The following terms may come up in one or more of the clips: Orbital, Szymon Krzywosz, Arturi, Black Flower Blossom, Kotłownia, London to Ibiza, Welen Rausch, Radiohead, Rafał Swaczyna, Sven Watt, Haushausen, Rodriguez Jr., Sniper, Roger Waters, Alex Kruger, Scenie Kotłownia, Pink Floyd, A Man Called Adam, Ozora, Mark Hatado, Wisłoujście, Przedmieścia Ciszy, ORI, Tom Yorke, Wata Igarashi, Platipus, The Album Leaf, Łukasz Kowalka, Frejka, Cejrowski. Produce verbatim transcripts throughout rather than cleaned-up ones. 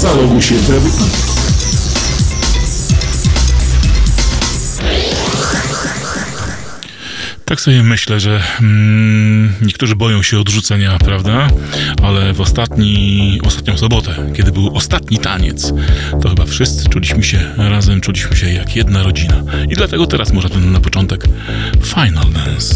Stało mu się wtedy. Tak sobie myślę, że mm, niektórzy boją się odrzucenia, prawda? Ale w ostatni, ostatnią sobotę, kiedy był ostatni taniec, to chyba wszyscy czuliśmy się razem, czuliśmy się jak jedna rodzina. I dlatego teraz może ten na początek Final Dance.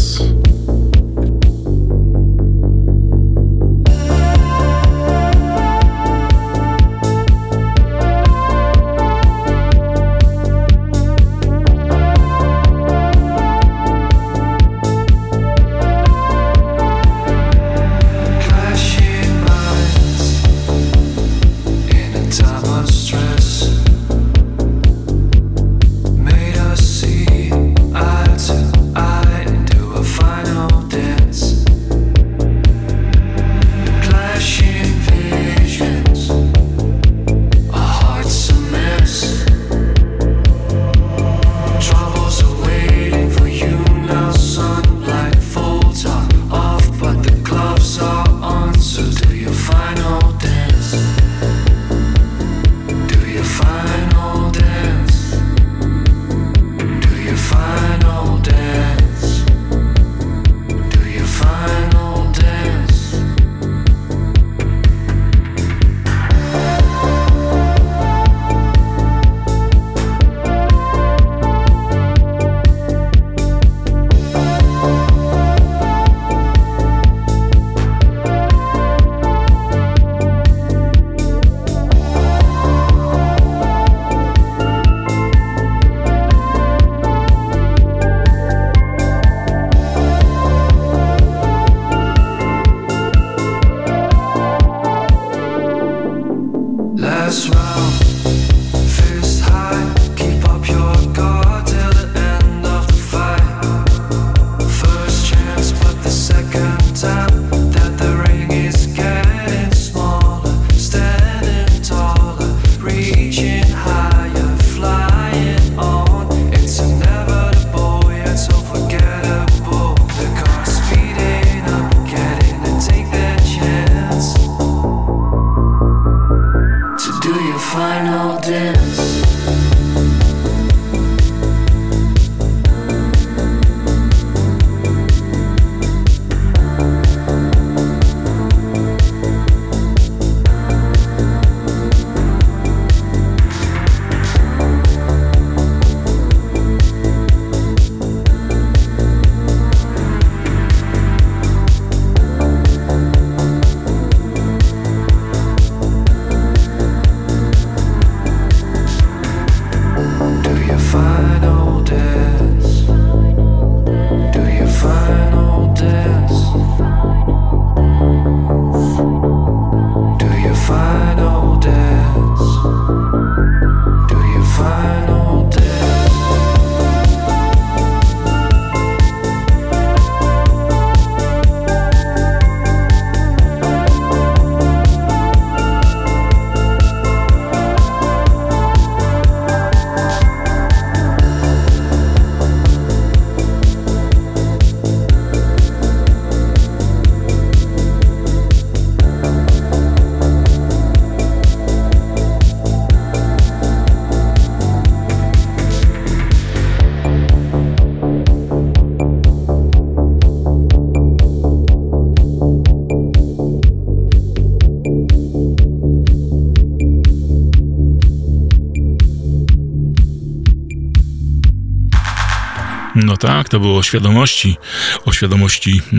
No tak, to było o świadomości, o świadomości e,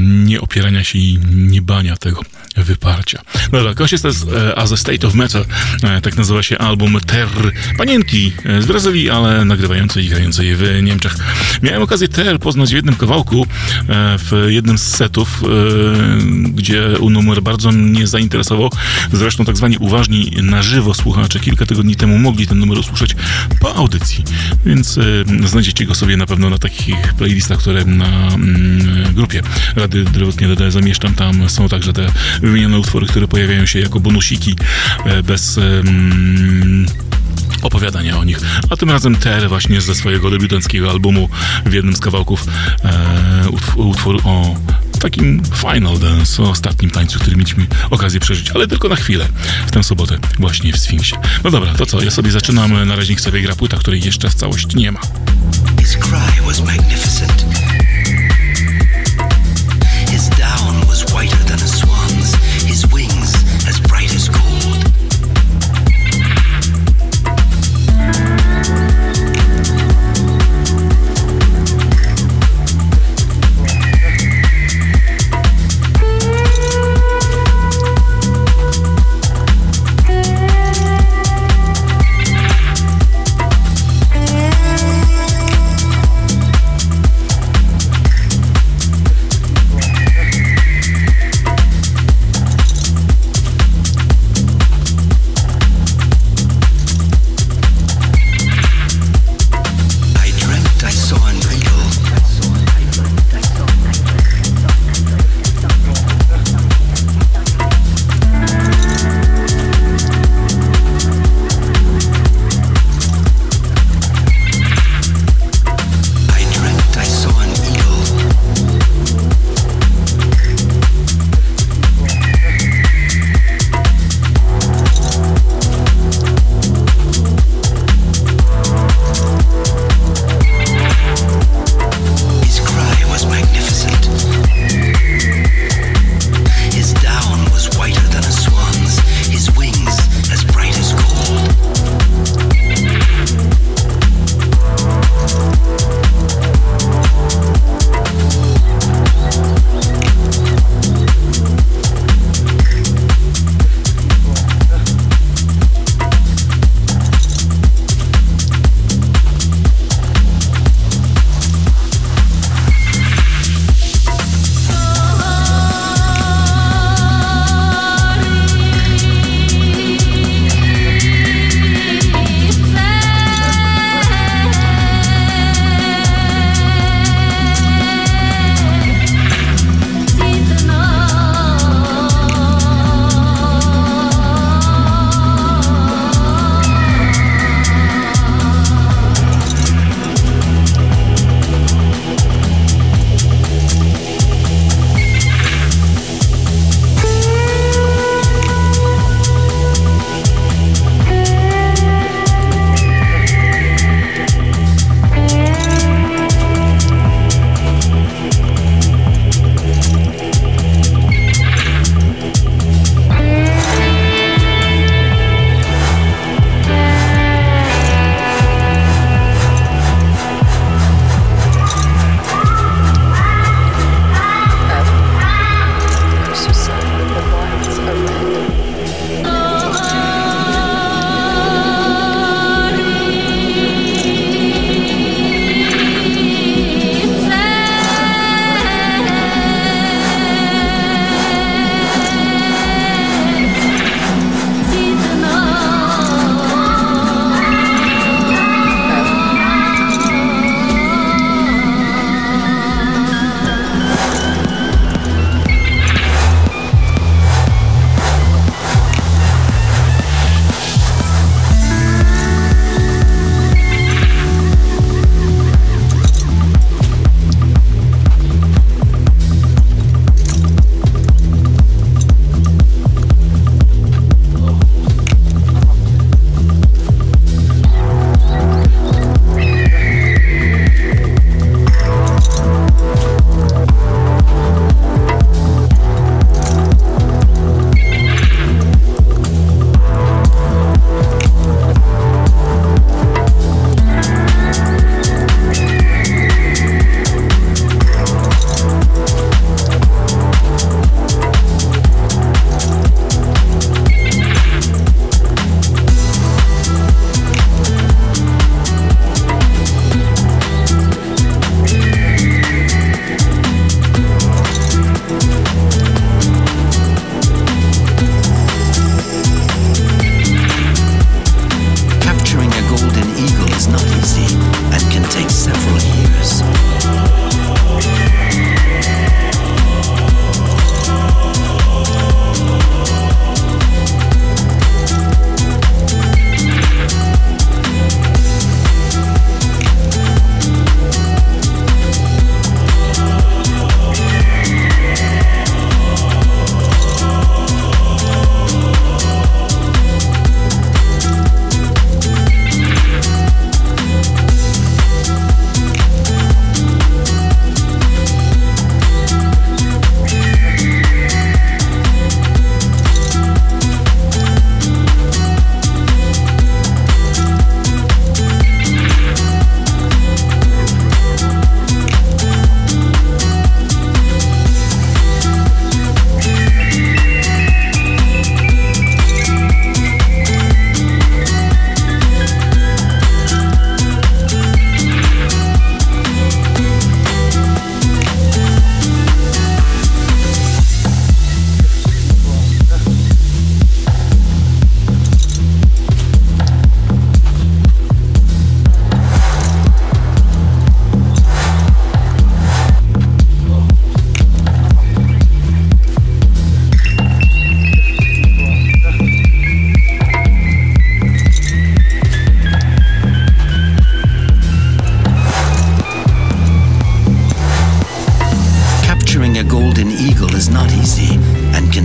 nie opierania się i nie bania tego wyparcia. No tak, gość jest to e, As a State of Matter, e, tak nazywa się album Ter. Panienki e, z Brazylii, ale nagrywające i grające je w Niemczech. Miałem okazję Ter poznać w jednym kawałku, e, w jednym z setów, e, gdzie numer bardzo mnie zainteresował. Zresztą tak zwani uważni na żywo słuchacze kilka tygodni temu mogli ten numer usłyszeć po audycji, więc e, znajdziecie go sobie na pewno na takich playlistach, które na mm, grupie Rady Drewotnie D D zamieszczam. Tam są także te wymienione utwory, które pojawiają się jako bonusiki bez mm, opowiadania o nich. A tym razem Ter właśnie ze swojego debiutanckiego albumu w jednym z kawałków e, utwór o w takim Final Dance, ostatnim tańcu, który mieliśmy okazję przeżyć, ale tylko na chwilę, w tę sobotę właśnie w Sfinksie. No dobra, to co, ja sobie zaczynam, na razie niech sobie gra płyta, której jeszcze w całości nie ma. His cry was magnificent. His down was whiter than a swan's. His wings as bright as gold.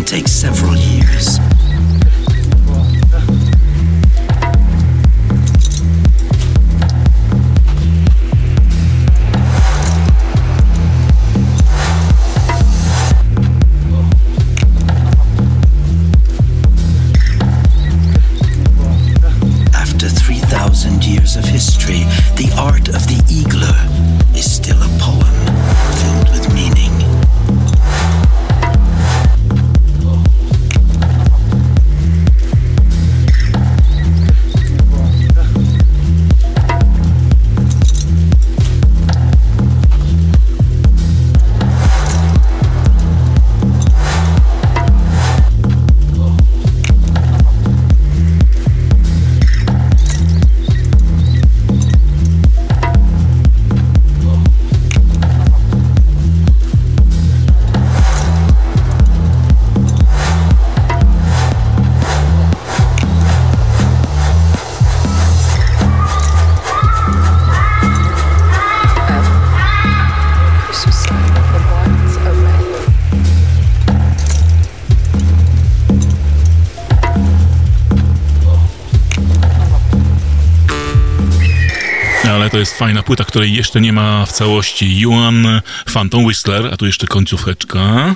can take several years. To jest fajna płyta, której jeszcze nie ma w całości. Juan Phantom Whistler, a tu jeszcze końcóweczka.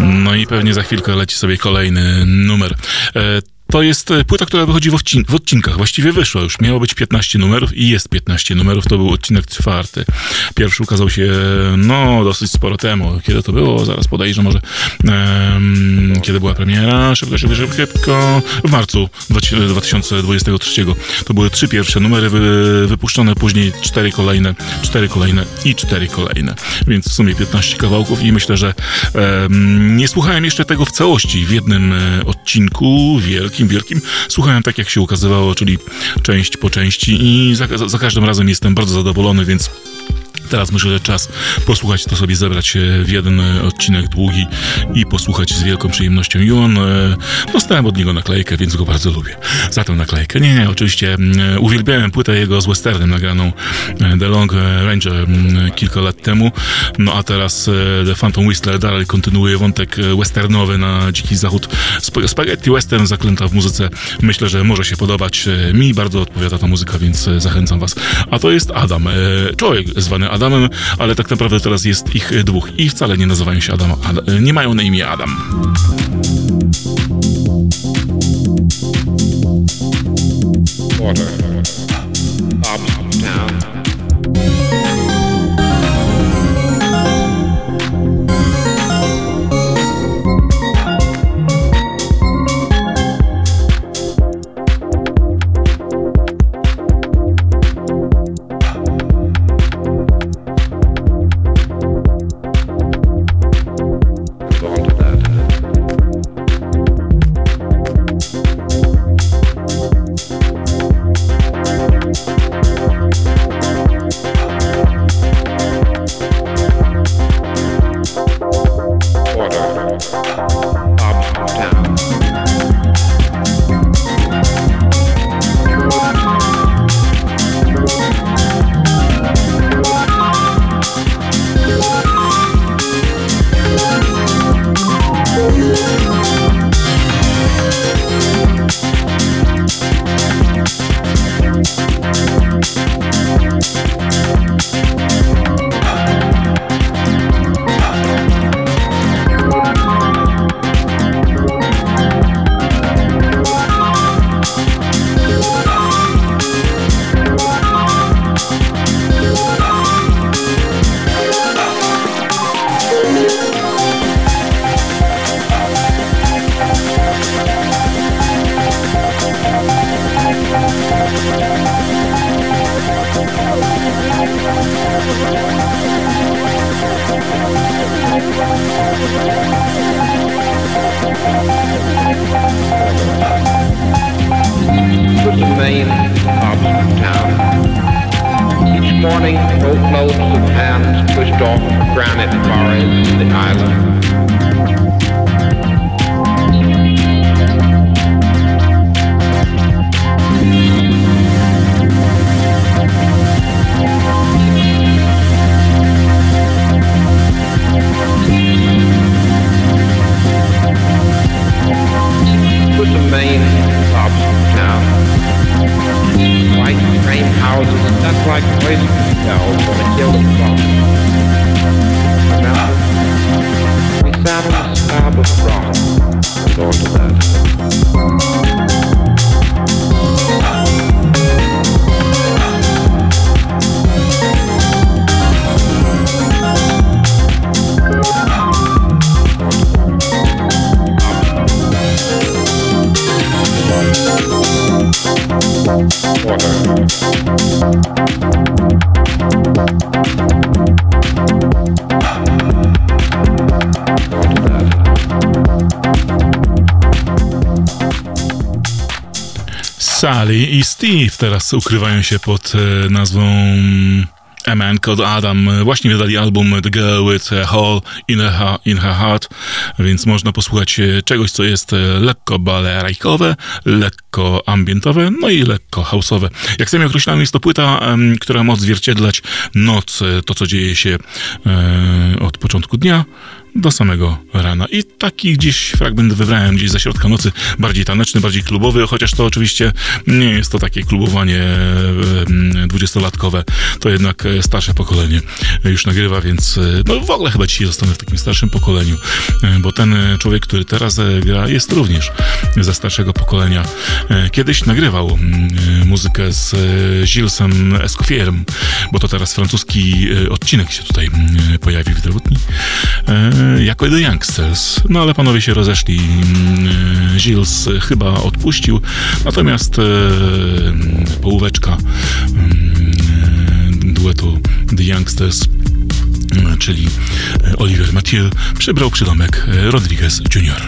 No i pewnie za chwilkę leci sobie kolejny numer. To jest płyta, która wychodzi w, odcin- w odcinkach. Właściwie wyszła już. Miało być piętnaście numerów i jest piętnaście numerów. To był odcinek czwarty. Pierwszy ukazał się, no, dosyć sporo temu. Kiedy to było? Zaraz podejrzę może. Um, kiedy była premiera? Szybko, szybko, szybko. W marcu dwa tysiące dwudziestego trzeciego. To były trzy pierwsze numery wy- wypuszczone, później cztery kolejne, cztery kolejne i cztery kolejne. Więc w sumie piętnaście kawałków i myślę, że um, nie słuchałem jeszcze tego w całości w jednym odcinku, wielkim wielkim. Słuchałem tak, jak się ukazywało, czyli część po części i za, za, za każdym razem jestem bardzo zadowolony, więc teraz myślę, że czas posłuchać to sobie, zebrać w jeden odcinek długi i posłuchać z wielką przyjemnością. I on, dostałem od niego naklejkę, więc go bardzo lubię. Za tę naklejkę. Nie, nie, oczywiście uwielbiałem płytę jego z westernem nagraną The Long Ranger kilka lat temu. No a teraz The Phantom Whistler dalej kontynuuje wątek westernowy na Dziki Zachód. Spaghetti western zaklęta w muzyce. Myślę, że może się podobać. Mi bardzo odpowiada ta muzyka, więc zachęcam was. A to jest Adam. Człowiek zwany Adam. Adamem, ale tak naprawdę teraz jest ich dwóch i wcale nie nazywają się Adam, Ad- nie mają na imię Adam. Water. Up, up, down. No, we're gonna kill them all. Now, we sound a slab of rock. I'm going to that. Water. Sally i Steve teraz ukrywają się pod nazwą A Man Called Adam. Właśnie wydali album The Girl With A Hole In Her, in her Heart, więc można posłuchać czegoś, co jest lekko balerajkowe, lekko ambientowe, no i lekko house'owe. Jak sami określałem, jest to płyta, która ma odzwierciedlać noc, to co dzieje się e, od początku dnia do samego rana. I taki gdzieś fragment wybrałem gdzieś ze środka nocy, bardziej taneczny, bardziej klubowy, chociaż to oczywiście nie jest to takie klubowanie dwudziestolatkowe. To jednak starsze pokolenie już nagrywa, więc no w ogóle chyba dzisiaj zostanę w takim starszym pokoleniu, bo ten człowiek, który teraz gra, jest również ze starszego pokolenia. Kiedyś nagrywał muzykę z Gillesem Escoffierem, bo to teraz francuski odcinek się tutaj pojawi w drewutni. Jako The Youngsters. No ale panowie się rozeszli. Gilles chyba odpuścił. Natomiast e, połóweczka e, duetu The Youngsters, e, czyli Olivier Mathieu, przybrał przydomek Rodriguez junior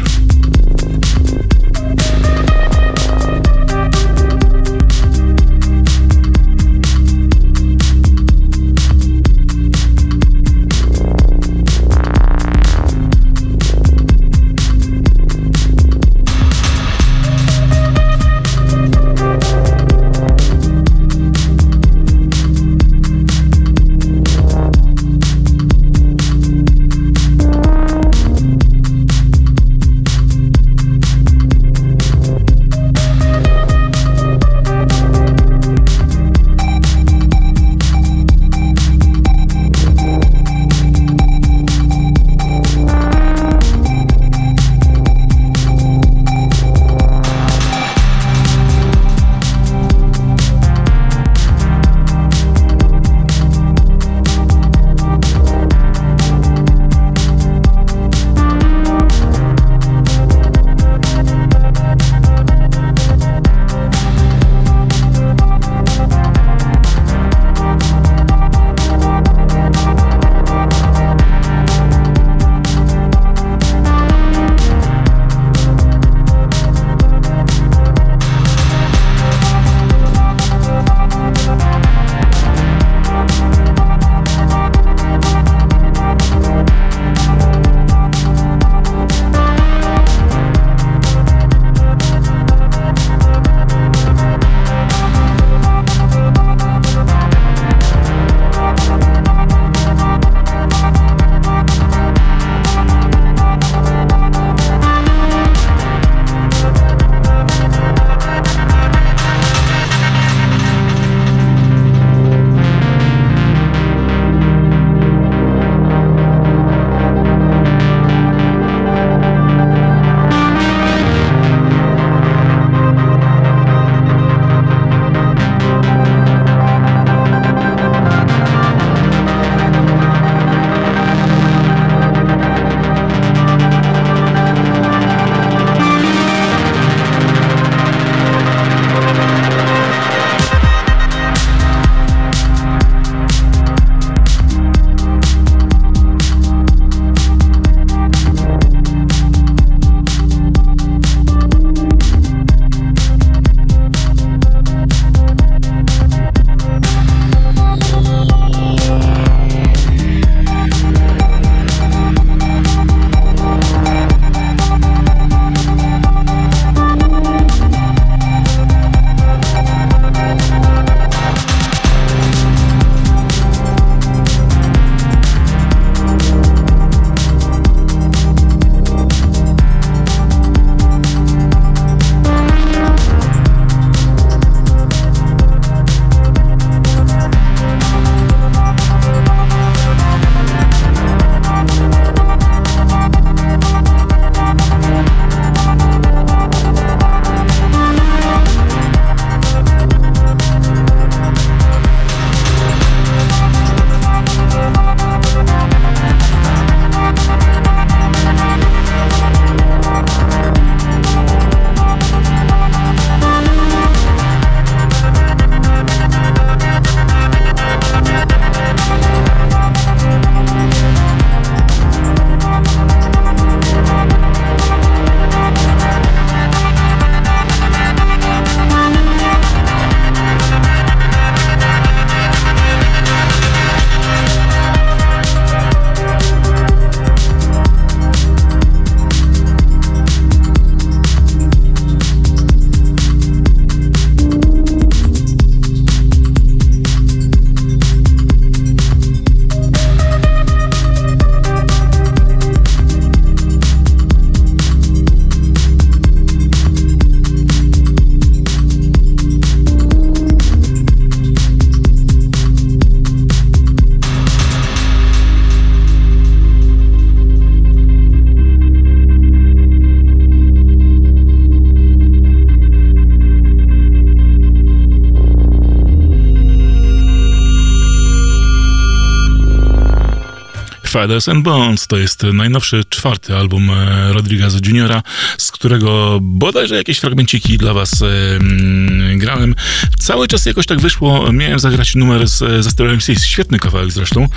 The Deaths and Bones to jest najnowszy, czwarty album Rodriguez juniora, z którego bodajże jakieś fragmenciki dla was mm, grałem. Cały czas jakoś tak wyszło, miałem zagrać numer z, ze Stereo M C's, świetny kawałek zresztą,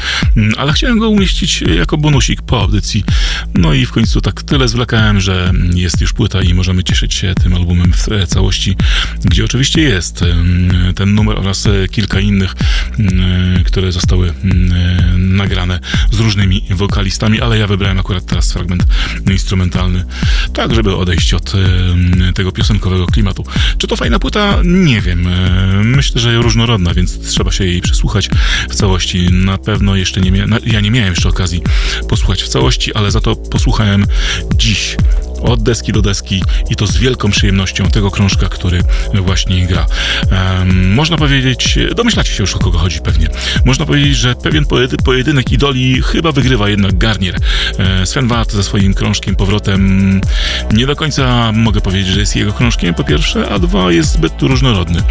ale chciałem go umieścić jako bonusik po audycji. No i w końcu tak tyle zwlekałem, że jest już płyta i możemy cieszyć się tym albumem w całości, gdzie oczywiście jest ten numer oraz kilka innych, które zostały nagrane z różnymi wokalistami, ale ja wybrałem akurat teraz fragment instrumentalny, tak żeby odejść od tego piosenkowego klimatu. Czy to fajna płyta? Nie wiem. Myślę, że różnorodna, więc trzeba się jej przesłuchać w całości. Na pewno jeszcze nie miałem, ja nie miałem jeszcze okazji posłuchać w całości, ale za to posłuchałem dziś od deski do deski i to z wielką przyjemnością tego krążka, który właśnie gra. Ehm, można powiedzieć, domyślacie się już o kogo chodzi pewnie, można powiedzieć, że pewien pojedy- pojedynek idoli chyba wygrywa jednak Garnier. Ehm, Sven Watt ze swoim krążkiem powrotem nie do końca mogę powiedzieć, że jest jego krążkiem, po pierwsze, a dwa, jest zbyt różnorodny.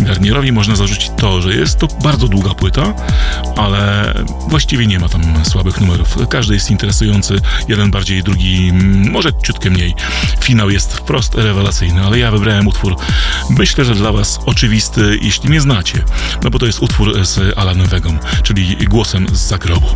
Garnierowi można zarzucić to, że jest to bardzo długa płyta, ale właściwie nie ma tam słabych numerów. Każdy jest interesujący, jeden bardziej, drugi może ciut mniej. Finał jest wprost rewelacyjny, ale ja wybrałem utwór, myślę, że dla was oczywisty, jeśli nie znacie, no bo to jest utwór z Alanem Vegą, czyli głosem z zagrobu.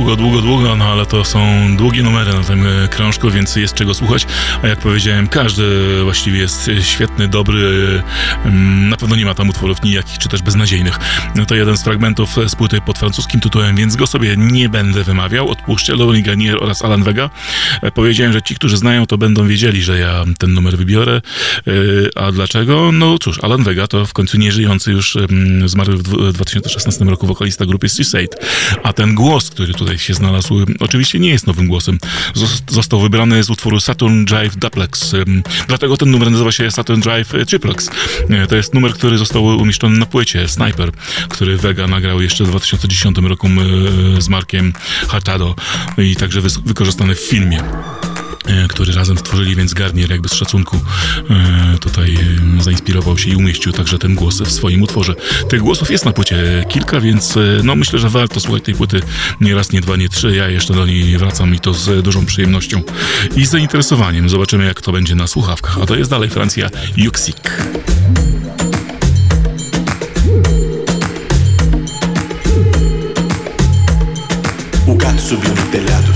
długo, długo, długo, no ale to są długie numery na tym krążku, więc jest czego słuchać, a jak powiedziałem, każdy właściwie jest świetny, dobry, na pewno nie ma tam utworów nijakich, czy też beznadziejnych. To jeden z fragmentów z płyty pod francuskim tytułem, więc go sobie nie będę wymawiał, odpuszczę. Laurent Garnier oraz Alan Vega. Powiedziałem, że ci, którzy znają, to będą wiedzieli, że ja ten numer wybiorę. A dlaczego? No cóż, Alan Vega to w końcu nieżyjący już, zmarły w dwa tysiące szesnastym roku wokalista grupy Suicide, a ten głos, który tutaj się znalazł, oczywiście nie jest nowym głosem. Został wybrany z utworu Saturn Drive Duplex, dlatego ten numer nazywa się Saturn Drive Triplex. To jest numer, który został umieszczony na płycie Sniper, który Vega nagrał jeszcze w dwa tysiące dziesiątym roku z Markiem Hatado i także wykorzystany w filmie, który razem stworzyli, więc Garnier jakby z szacunku tutaj zainspirował się i umieścił także ten głos w swoim utworze. Tych głosów jest na płycie kilka, więc no myślę, że warto słuchać tej płyty nie raz, nie dwa, nie trzy. Ja jeszcze do niej wracam i to z dużą przyjemnością i zainteresowaniem. Zobaczymy, jak to będzie na słuchawkach. A to jest dalej Francja, Yuksek. O gato subiu no telhado.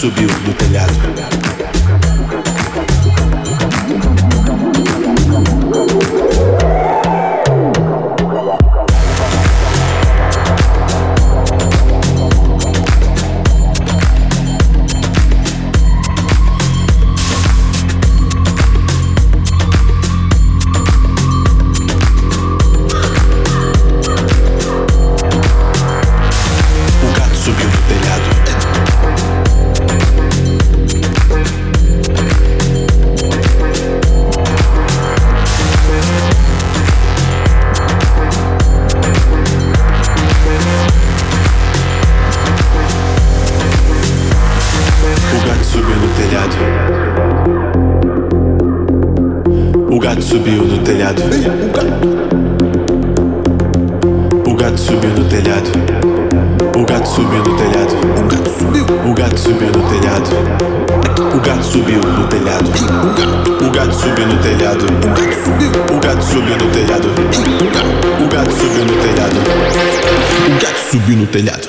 Subiu no telhado. O gato subiu no telhado. Subiu no telhado. O gato subiu no telhado. O gato subiu no telhado. O gato subiu no telhado. O gato subiu no telhado. O gato subiu no telhado. O gato subiu no telhado. O gato subiu no telhado. O gato subiu no telhado.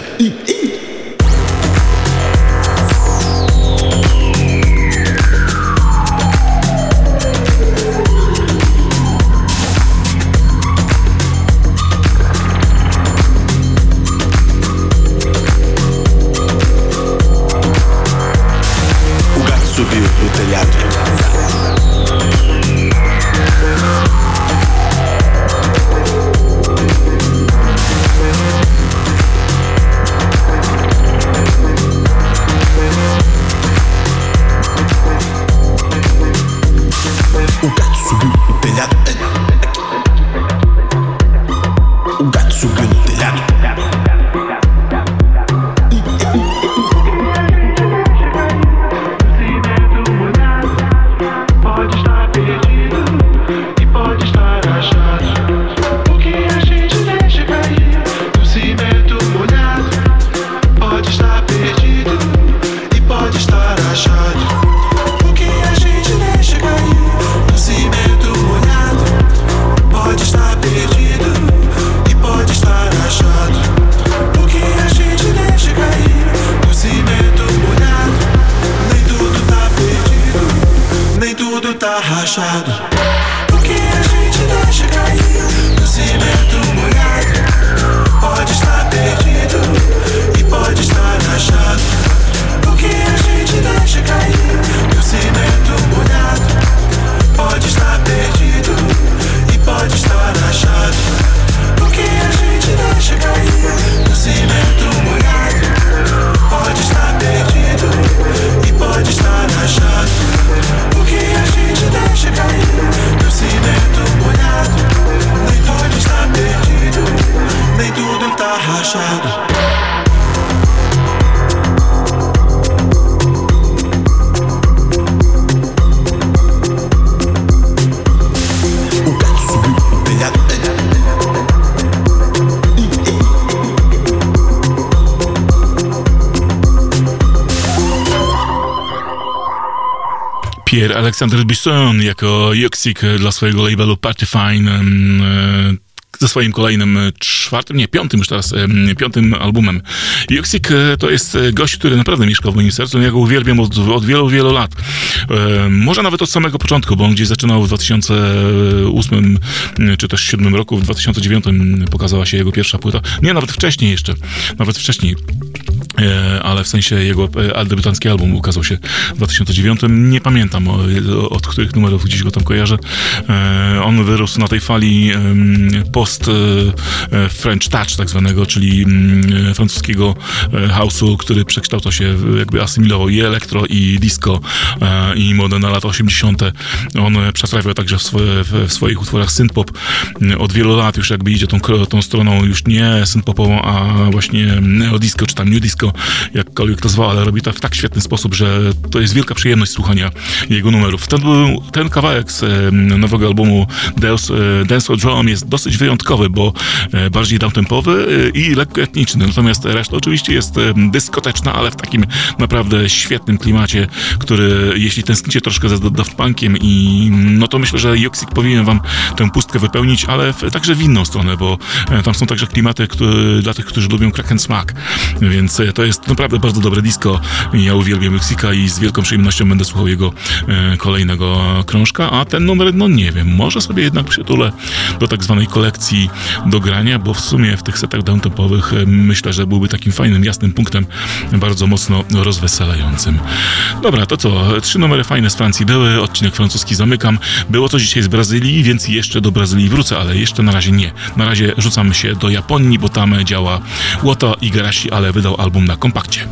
Pierre-Alexandre Bisson jako Yuksek dla swojego labelu Party Fine ze swoim kolejnym czwartym, nie, piątym już teraz, piątym albumem. Yuksek to jest gość, który naprawdę mieszka w moim sercu. Ja go uwielbiam od, od wielu, wielu lat. Może nawet od samego początku, bo on gdzieś zaczynał w dwa tysiące ósmym czy też dwa tysiące siódmym roku. W dwa tysiące dziewiątym pokazała się jego pierwsza płyta. Nie, nawet wcześniej jeszcze. Nawet wcześniej. Ale w sensie jego debiutancki album ukazał się w dwa tysiące dziewiątym. Nie pamiętam od których numerów gdzieś go tam kojarzę. On wyrósł na tej fali post French Touch tak zwanego, czyli francuskiego house'u, który przekształcał się, jakby asymilował i elektro, i disco, i modę na lata osiemdziesiąte. On przetrawiał także w, swoje, w swoich utworach synthpop. Od wielu lat już jakby idzie tą, tą stroną już nie synthpopową, a właśnie neodisco, czy tam new disco, jakkolwiek to zwał, ale robi to w tak świetny sposób, że to jest wielka przyjemność słuchania jego numerów. Ten, ten kawałek z e, nowego albumu Deus, e, Dance of Drone jest dosyć wyjątkowy, bo e, bardziej downtempowy e, i lekko etniczny. Natomiast reszta oczywiście jest e, dyskoteczna, ale w takim naprawdę świetnym klimacie, który jeśli tęsknicie troszkę za Daft Punkiem i no to myślę, że Yuksek powinien wam tę pustkę wypełnić, ale w, także w inną stronę, bo e, tam są także klimaty, które, dla tych, którzy lubią crack and smack, więc to jest naprawdę bardzo dobre disco. Ja uwielbiam Yukseka i z wielką przyjemnością będę słuchał jego e, kolejnego krążka, a ten numer, no nie wiem, może sobie jednak przytulę do tak zwanej kolekcji do grania, bo w sumie w tych setach downtempowych e, myślę, że byłby takim fajnym, jasnym punktem, bardzo mocno rozweselającym. Dobra, to co? Trzy numery fajne z Francji były, odcinek francuski zamykam. Było coś dzisiaj z Brazylii, więc jeszcze do Brazylii wrócę, ale jeszcze na razie nie. Na razie rzucamy się do Japonii, bo tam działa Wata Igarashi, ale wydał album na Kompakcie.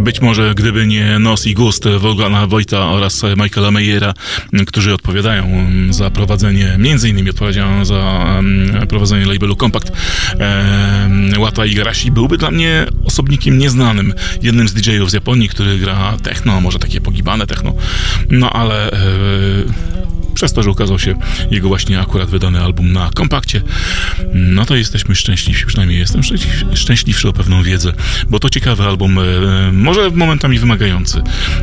Być może gdyby nie nos i gust Wolfganga Voigta oraz Michaela Meyera, którzy odpowiadają za prowadzenie, między innymi odpowiadają za prowadzenie labelu Kompakt, Wata Igarashi byłby dla mnie osobnikiem nieznanym. Jednym z didżejów z Japonii, który gra techno, może takie pogibane techno, no ale... Przez to, że ukazał się jego właśnie akurat wydany album na Kompakcie, no to jesteśmy szczęśliwsi, przynajmniej jestem szczęśliwszy o pewną wiedzę, bo to ciekawy album, może momentami wymagający,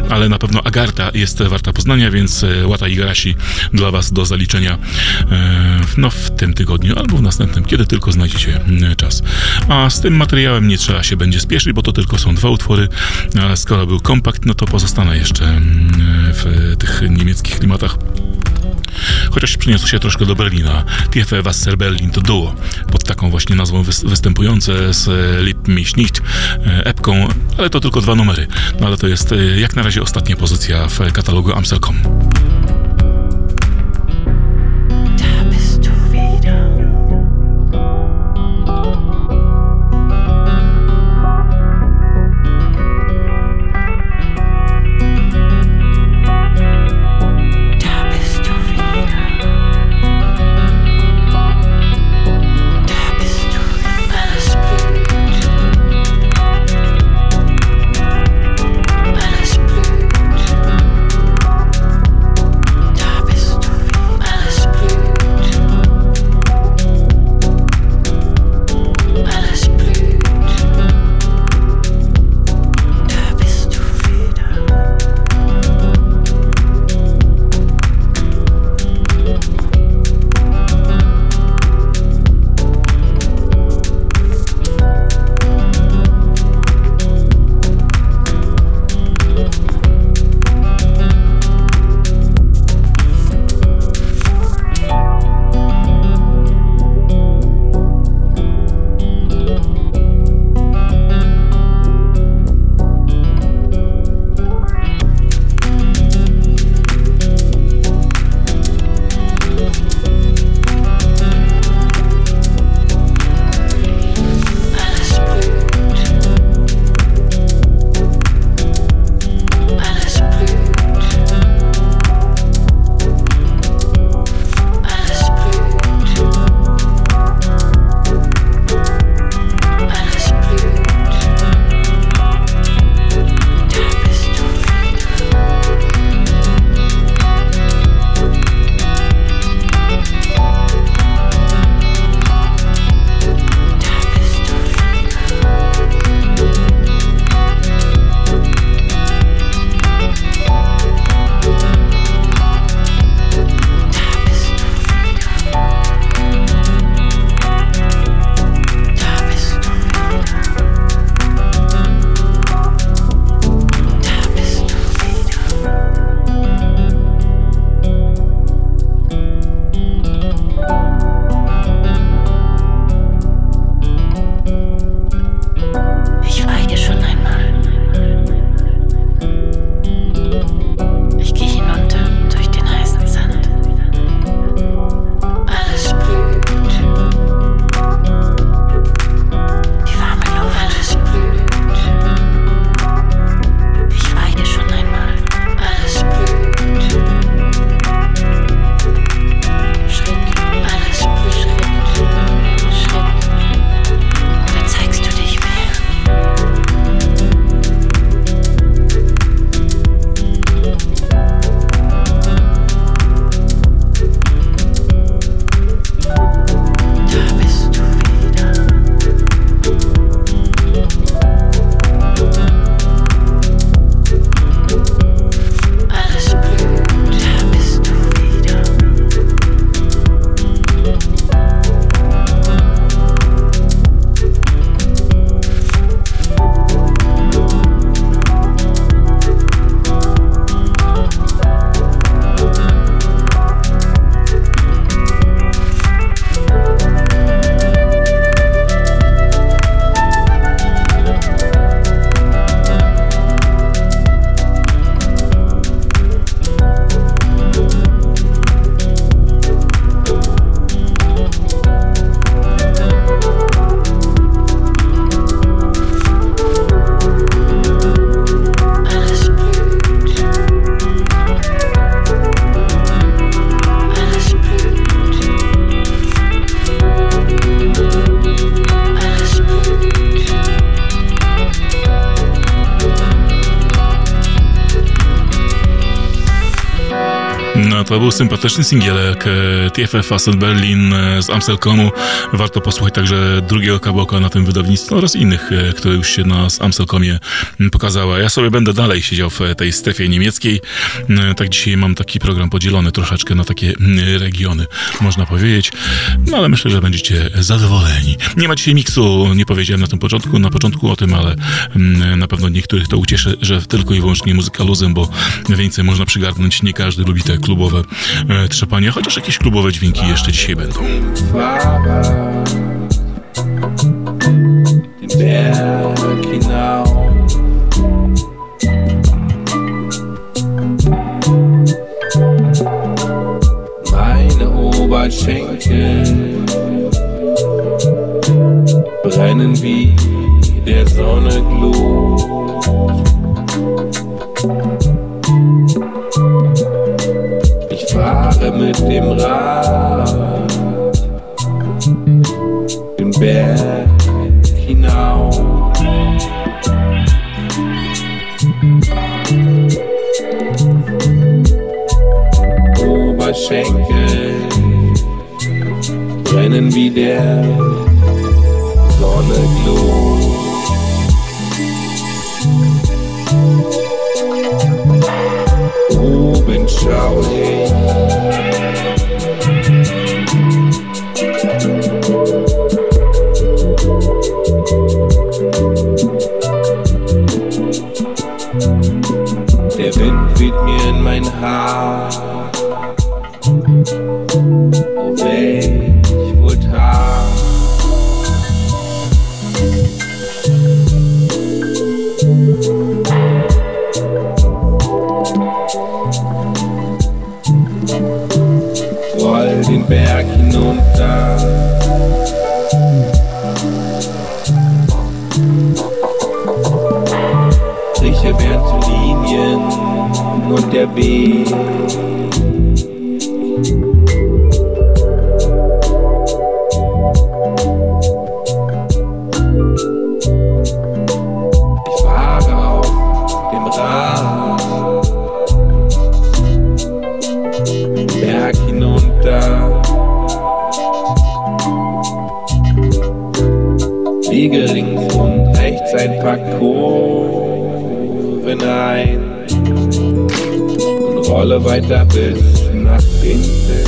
ale na pewno Agartha jest warta poznania, więc Wata Igarashi dla was do zaliczenia no w tym tygodniu albo w następnym, kiedy tylko znajdziecie czas. A z tym materiałem nie trzeba się będzie spieszyć, bo to tylko są dwa utwory, ale skoro był Kompakt, no to pozostanę jeszcze w tych niemieckich klimatach. Chociaż przyniosło się troszkę do Berlina. T F E Wasser Berlin to duo pod taką właśnie nazwą wys- występujące z Lieb mich nicht epką, ale to tylko dwa numery. No ale to jest jak na razie ostatnia pozycja w katalogu Amselcom. to był sympatyczny singielek T F F-a z Berlin z Amselcomu. Warto posłuchać także drugiego kawałka na tym wydawnictwie oraz innych, które już się na Amselcomie pokazała. Ja sobie będę dalej siedział w tej strefie niemieckiej. Tak dzisiaj mam taki program podzielony troszeczkę na takie regiony, można powiedzieć. No ale myślę, że będziecie zadowoleni. Nie ma dzisiaj miksu, nie powiedziałem na tym początku, na początku o tym, ale na pewno niektórych to ucieszy, że tylko i wyłącznie muzyka luzem, bo więcej można przygarnąć. Nie każdy lubi te klubowe trzepania, chociaż jakieś klubowe dźwięki jeszcze dzisiaj będą. Meine Oberschenkel brennen wie der Sonne Glut. Ich fahre mit dem Rad den Berg hinauf. Oberschenkel brennen wie der Sonne Glut. Oben schau ich Der Wind weht mir in mein Haar. Oh welch wohl Tag. Den Berg hinunter. Rieche Bertollinien und der Weg. Ich fahre auf dem Rad. Den Berg hinunter. Liege links und rechts ein paar Kurven ein und rolle weiter bis nach hinten.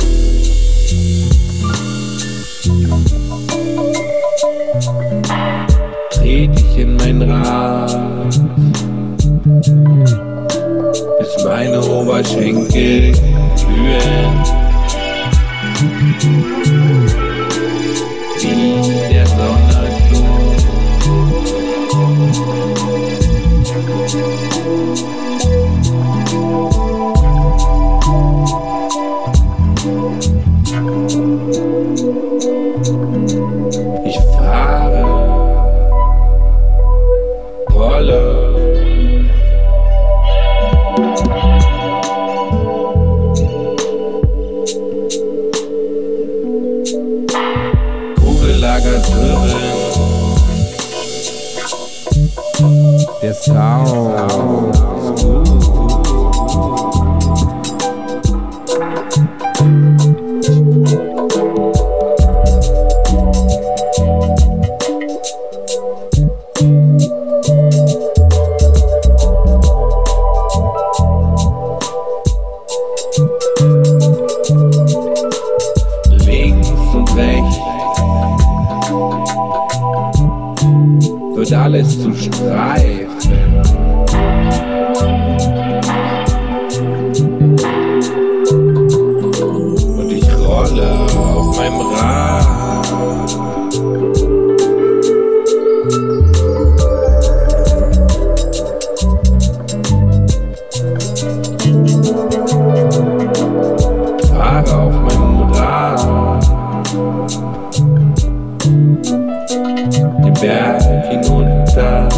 Tret ich in mein Rad, bis meine Oberschenkel glühen wie der Sonne. Ich fahre, rolle, Kugellager drüben. Der Sound ist gut. Alles zu streifen. Und ich rolle auf meinem Rad. Fahre auf meinem Rad. Den Berg hinunter.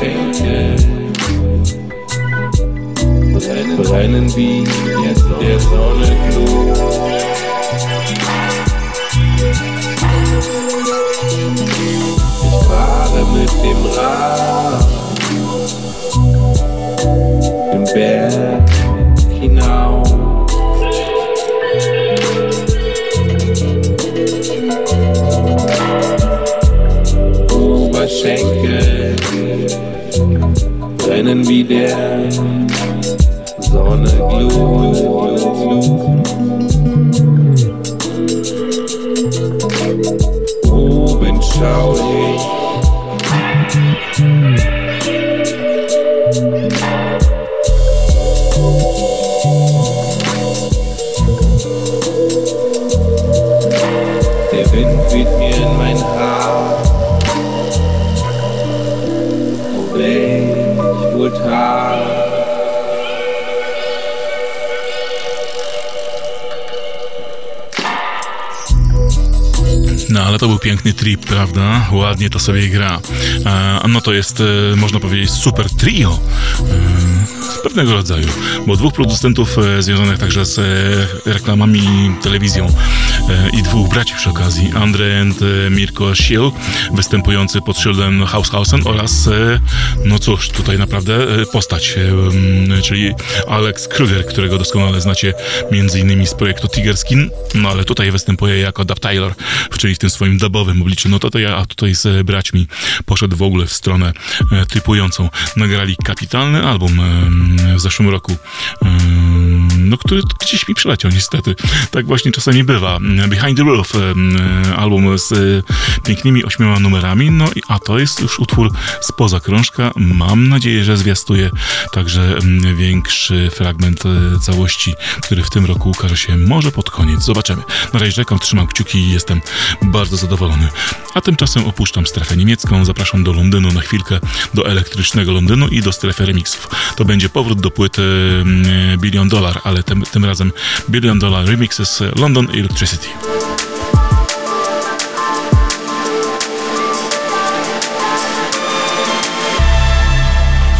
Geschenke. Brennen wie jetzt der Sonne Glut. Ich fahre mit dem Rad im Berg hinauf. Oberschenkel brennen wie der Sonne Glut. Oben schau ich. Der Wind weht mir in mein Haar. Oh, ey, ich wohl tat. No ale to był piękny trip, prawda? Ładnie to sobie gra. E, no to jest, e, można powiedzieć, super trio. E, pewnego rodzaju. Bo dwóch producentów e, związanych także z e, reklamami, telewizją e, i dwóch braci przy okazji. Andrzej and e, Mirko Schiel, występujący pod szyldem Haushausen oraz, e, no cóż, tutaj naprawdę e, postać, e, czyli Alex Kruger, którego doskonale znacie między innymi z projektu Tiger Skin, no ale tutaj występuje jako Dub Taylor, czyli w tym swoim dubowym obliczu. No to, to ja, a tutaj z braćmi poszedł w ogóle w stronę e, trypującą. Nagrali kapitalny album e, w zeszłym roku, e, no który gdzieś mi przeleciał niestety. Tak właśnie czasami bywa. Behind the Roof, e, album z e, pięknymi ośmioma numerami, no i a to jest już utwór spoza krążka. Mam nadzieję, że zwiastuje także m, większy fragment e, całości, który w tym roku ukaże się może pod koniec. Zobaczymy. Na razie rzekam, trzymam kciuki i jestem bardzo zadowolony. A tymczasem opuszczam strefę niemiecką, zapraszam do Londynu na chwilkę, do elektrycznego Londynu i do strefy remixów. To będzie powrót do płyty Billion Dollar, ale tym, tym razem Billion Dollar Remixes London Electricity.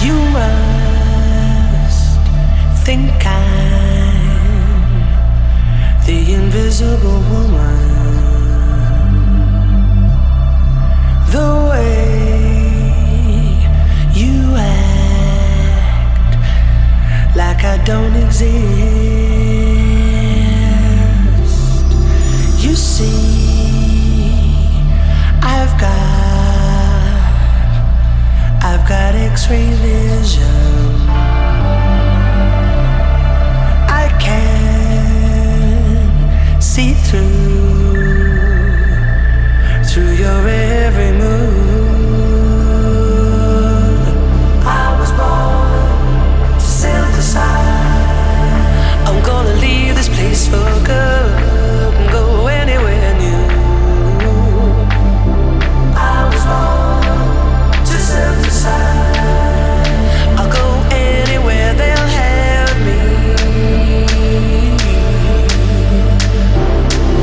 You must think I'm the invisible woman. The way you act like I don't exist. You see, I've got, I've got X-ray vision. I can see through, through your every move. I'm gonna leave this place for good and go anywhere new. I was born to synthesize. I'll go anywhere they'll have me.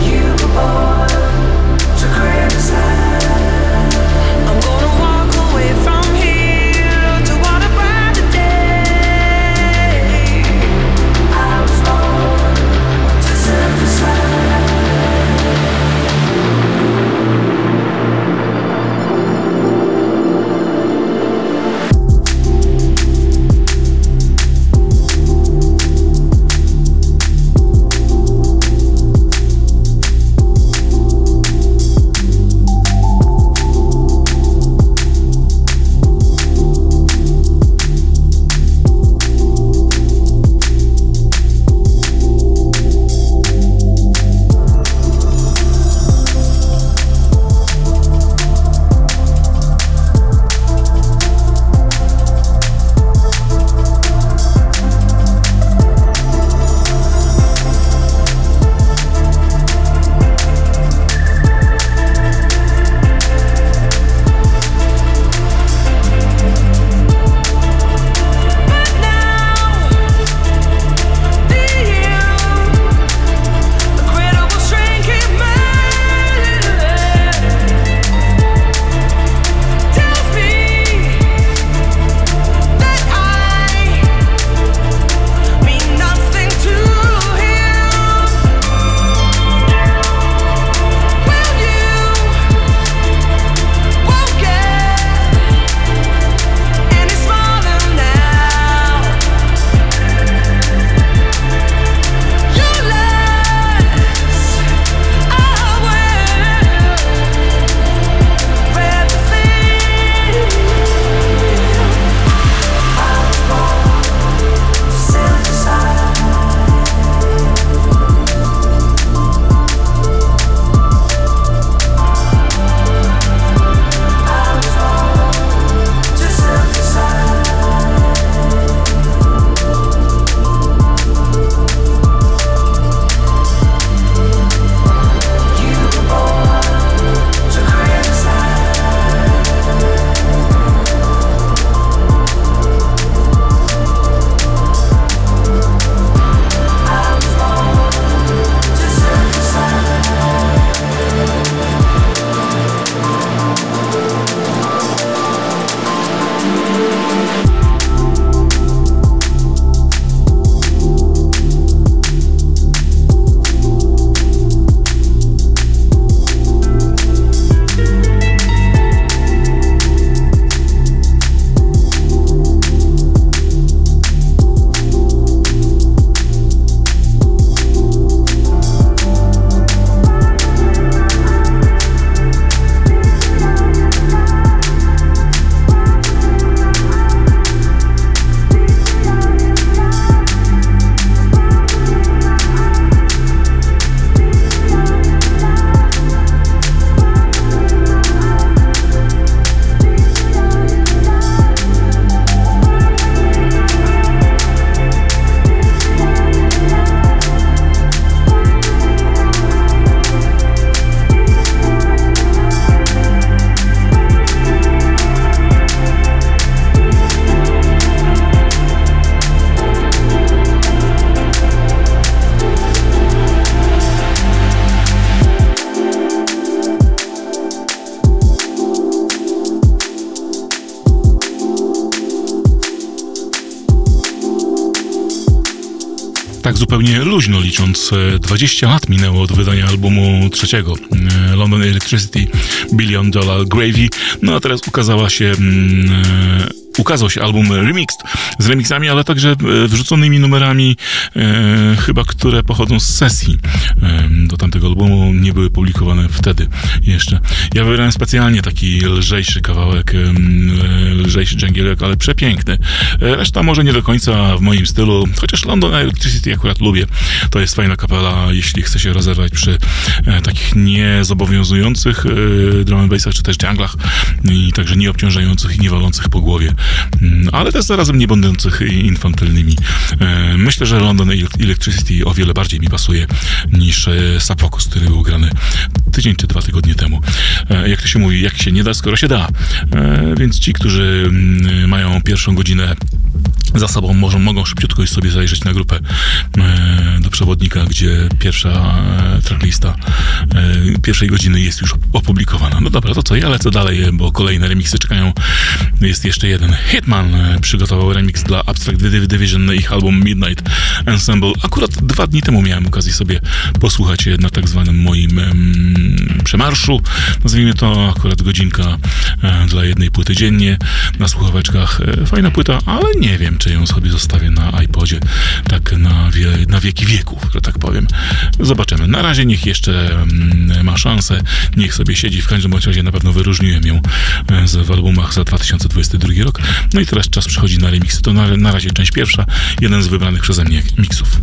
You were born to criticize. tak zupełnie luźno licząc, dwadzieścia lat minęło od wydania albumu trzeciego, London Electricity, Billion Dollar Gravy, no a teraz ukazała się... Yy, Ukazał się album Remixed z remixami, ale także wrzuconymi numerami, e, chyba które pochodzą z sesji e, do tamtego albumu, nie były publikowane wtedy jeszcze. Ja wybrałem specjalnie taki lżejszy kawałek, e, lżejszy dżęgielek, ale przepiękny. Reszta może nie do końca w moim stylu, chociaż London Electricity akurat lubię. To jest fajna kapela, jeśli chce się rozerwać przy e, takich niezobowiązujących e, drum and bassach, czy też dżunglach, i także nieobciążających i nie walących po głowie, ale też zarazem nie będących infantylnymi. Myślę, że London Electricity o wiele bardziej mi pasuje niż Subfocus, który był grany tydzień czy dwa tygodnie temu. Jak to się mówi, jak się nie da, skoro się da. Więc ci, którzy mają pierwszą godzinę za sobą, może, mogą szybciutko i sobie zajrzeć na grupę do przewodnika, gdzie pierwsza tracklista pierwszej godziny jest już opublikowana. No dobra, to co, ja lecę dalej, bo kolejne remiksy czekają. Jest jeszcze jeden. Hitman przygotował remix dla Abstract Division na ich album Midnight Ensemble. Akurat dwa dni temu miałem okazję sobie posłuchać na tak zwanym moim mm, przemarszu. Nazwijmy to akurat godzinka e, dla jednej płyty dziennie na słuchaweczkach. E, fajna płyta, ale nie wiem, czy ją sobie zostawię na iPodzie. Tak na, wie, na wieki wieków, że tak powiem. Zobaczymy. Na razie niech jeszcze mm, ma szansę. Niech sobie siedzi. W każdym razie na pewno wyróżniłem ją e, z, w albumach za dwa tysiące dwudziesty drugi rok. No i teraz czas przychodzi na remiksy. To na, na razie część pierwsza, jeden z wybranych przeze mnie miksów.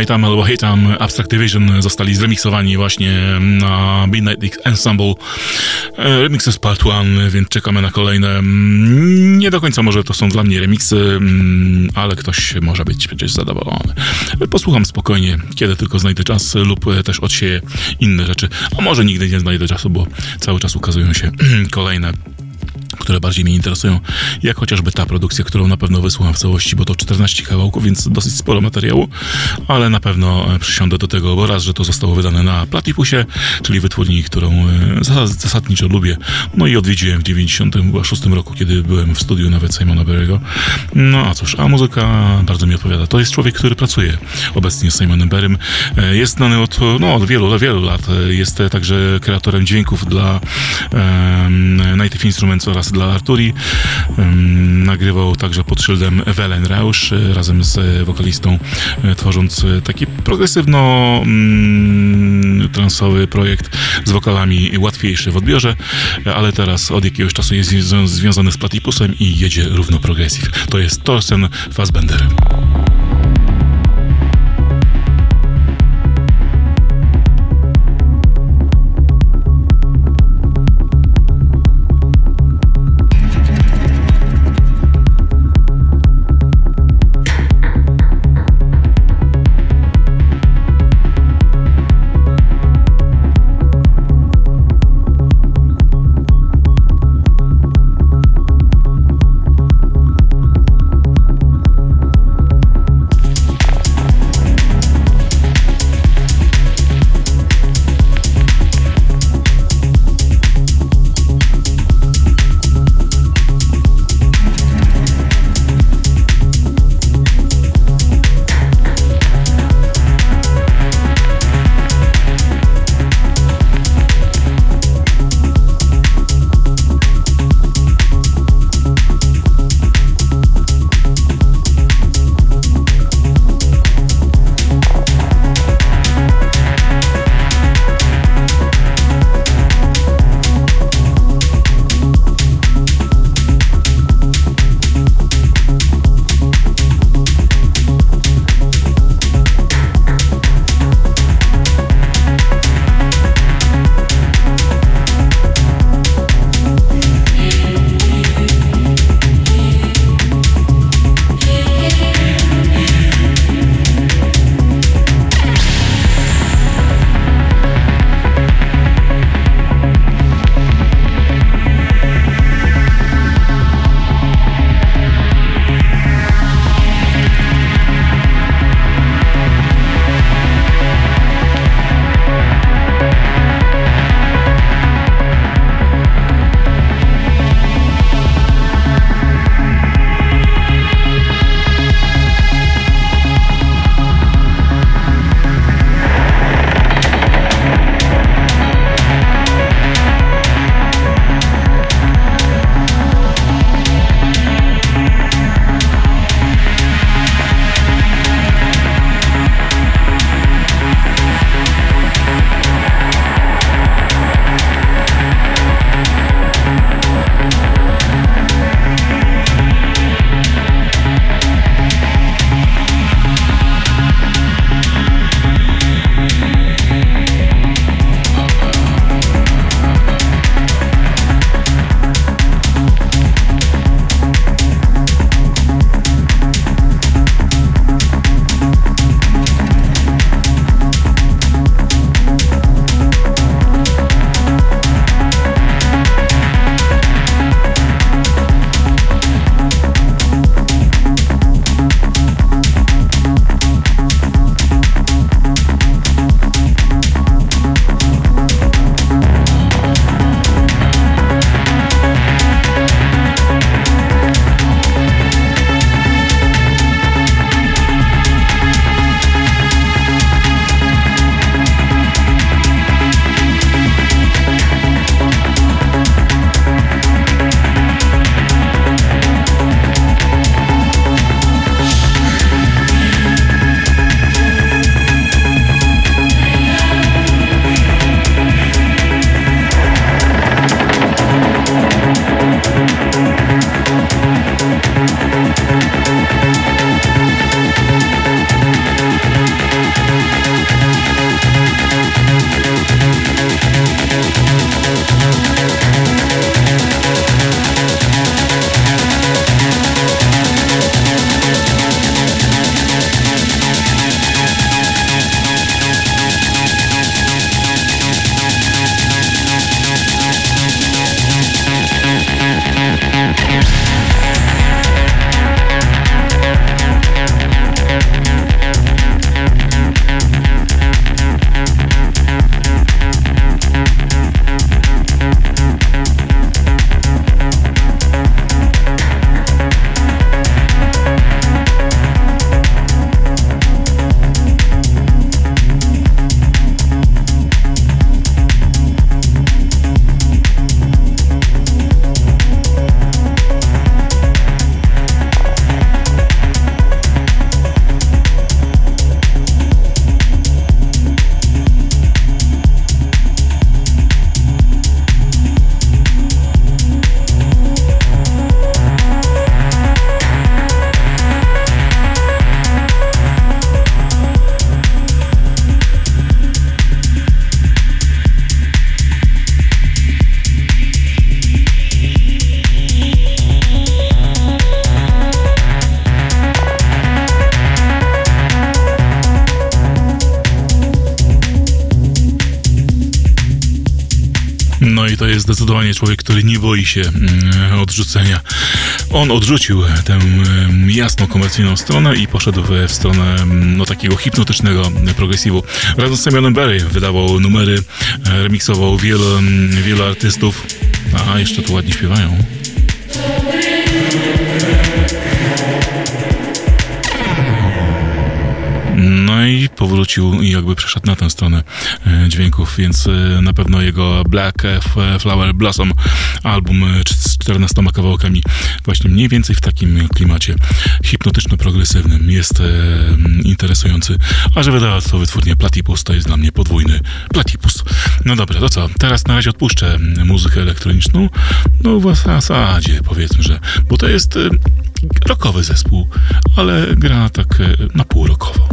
Hi Tam albo Hey Tam Abstract Division zostali zremiksowani właśnie na Midnight Ensemble. Remixes Part One, więc czekamy na kolejne. Nie do końca może to są dla mnie remiksy, ale ktoś może być przecież zadowolony. Posłucham spokojnie, kiedy tylko znajdę czas lub też odsieję inne rzeczy. A może nigdy nie znajdę czasu, bo cały czas ukazują się kolejne, które bardziej mnie interesują, jak chociażby ta produkcja, którą na pewno wysłucham w całości, bo to czternaście kawałków, więc dosyć sporo materiału, ale na pewno przysiądę do tego, bo raz, że to zostało wydane na Platipusie, czyli wytwórni, którą zasadniczo lubię, no i odwiedziłem w dziewięćdziesiątym szóstym roku, kiedy byłem w studiu nawet Simona Berry'ego. No a cóż, a muzyka bardzo mi odpowiada. To jest człowiek, który pracuje obecnie z Simonem Berrym, jest znany od, no, od wielu, wielu lat, jest także kreatorem dźwięków dla um, Native Instruments oraz dla Arturi. Nagrywał także pod szyldem Welen Rausch razem z wokalistą, tworząc taki progresywno-transowy projekt z wokalami łatwiejszy w odbiorze, ale teraz od jakiegoś czasu jest związany z Platipusem i jedzie równo progressive. To jest Thorsten Fassbender. zdecydowanie człowiek, który nie boi się odrzucenia. On odrzucił tę jasną komercyjną stronę i poszedł w stronę no, takiego hipnotycznego progressivu. Razem z Semionem Berry wydawał numery, remiksował wielu, wielu artystów, a jeszcze tu ładnie śpiewają. No i powrócił i jakby przeszedł na tę stronę dźwięków, więc na pewno jego Black Flower Blossom album z czternastoma kawałkami właśnie mniej więcej w takim klimacie hipnotyczno-progresywnym jest interesujący, a że wydała to wytwórnie Platipus, to jest dla mnie podwójny Platipus. No dobra, to co? Teraz na razie odpuszczę muzykę elektroniczną, no w zasadzie powiedzmy, że, bo to jest rockowy zespół, ale gra tak na pół rockowo.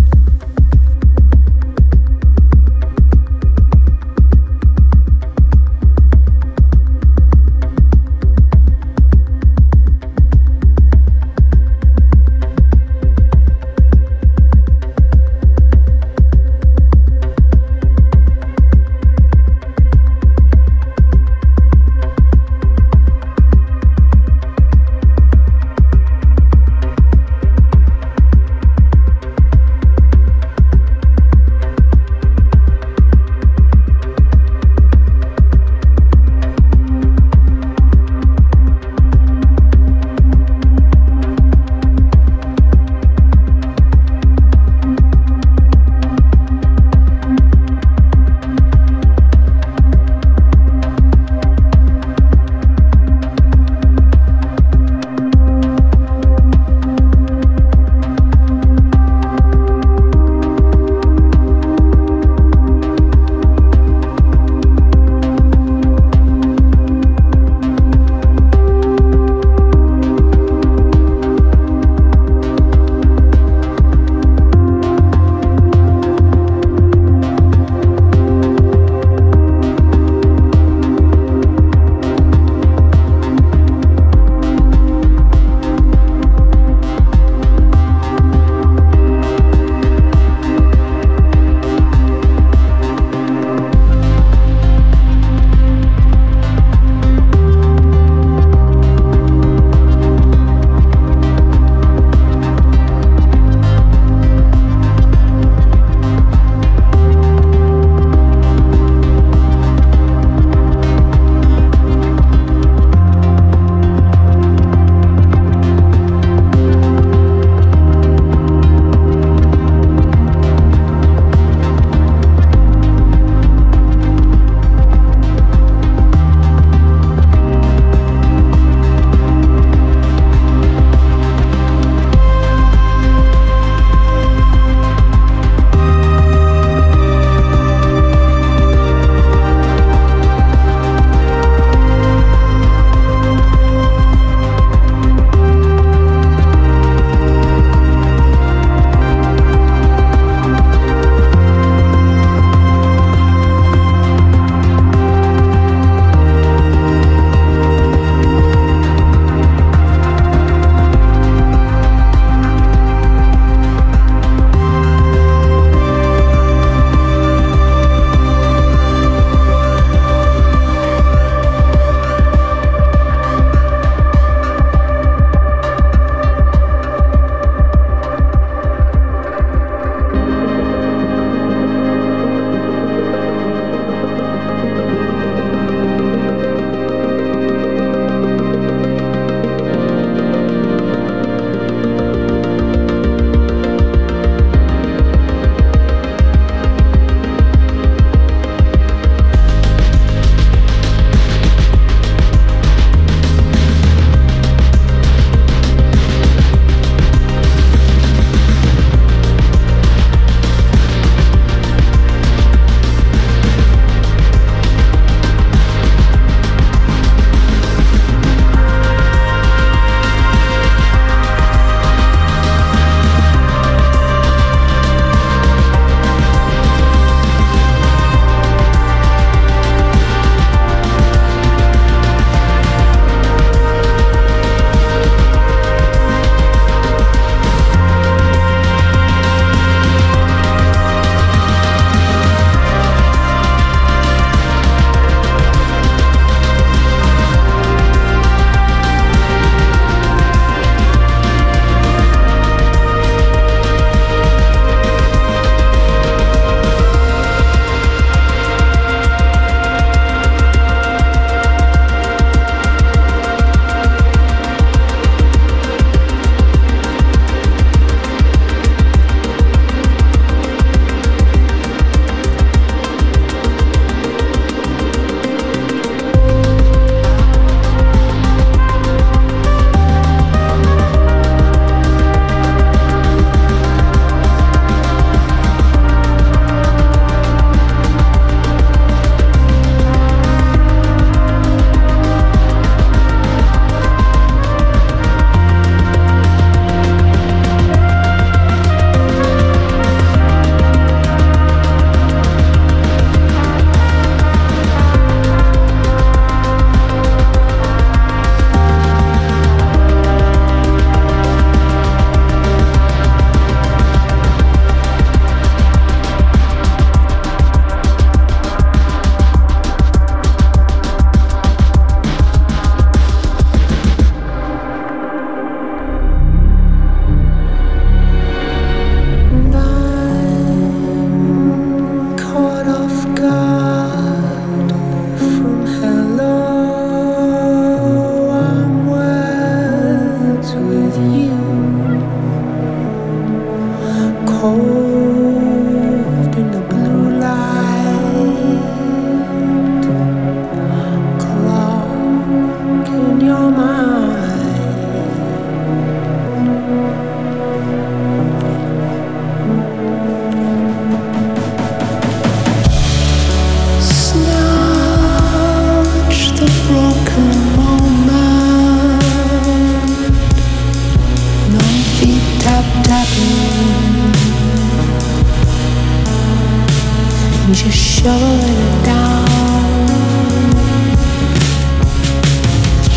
shoveling it down.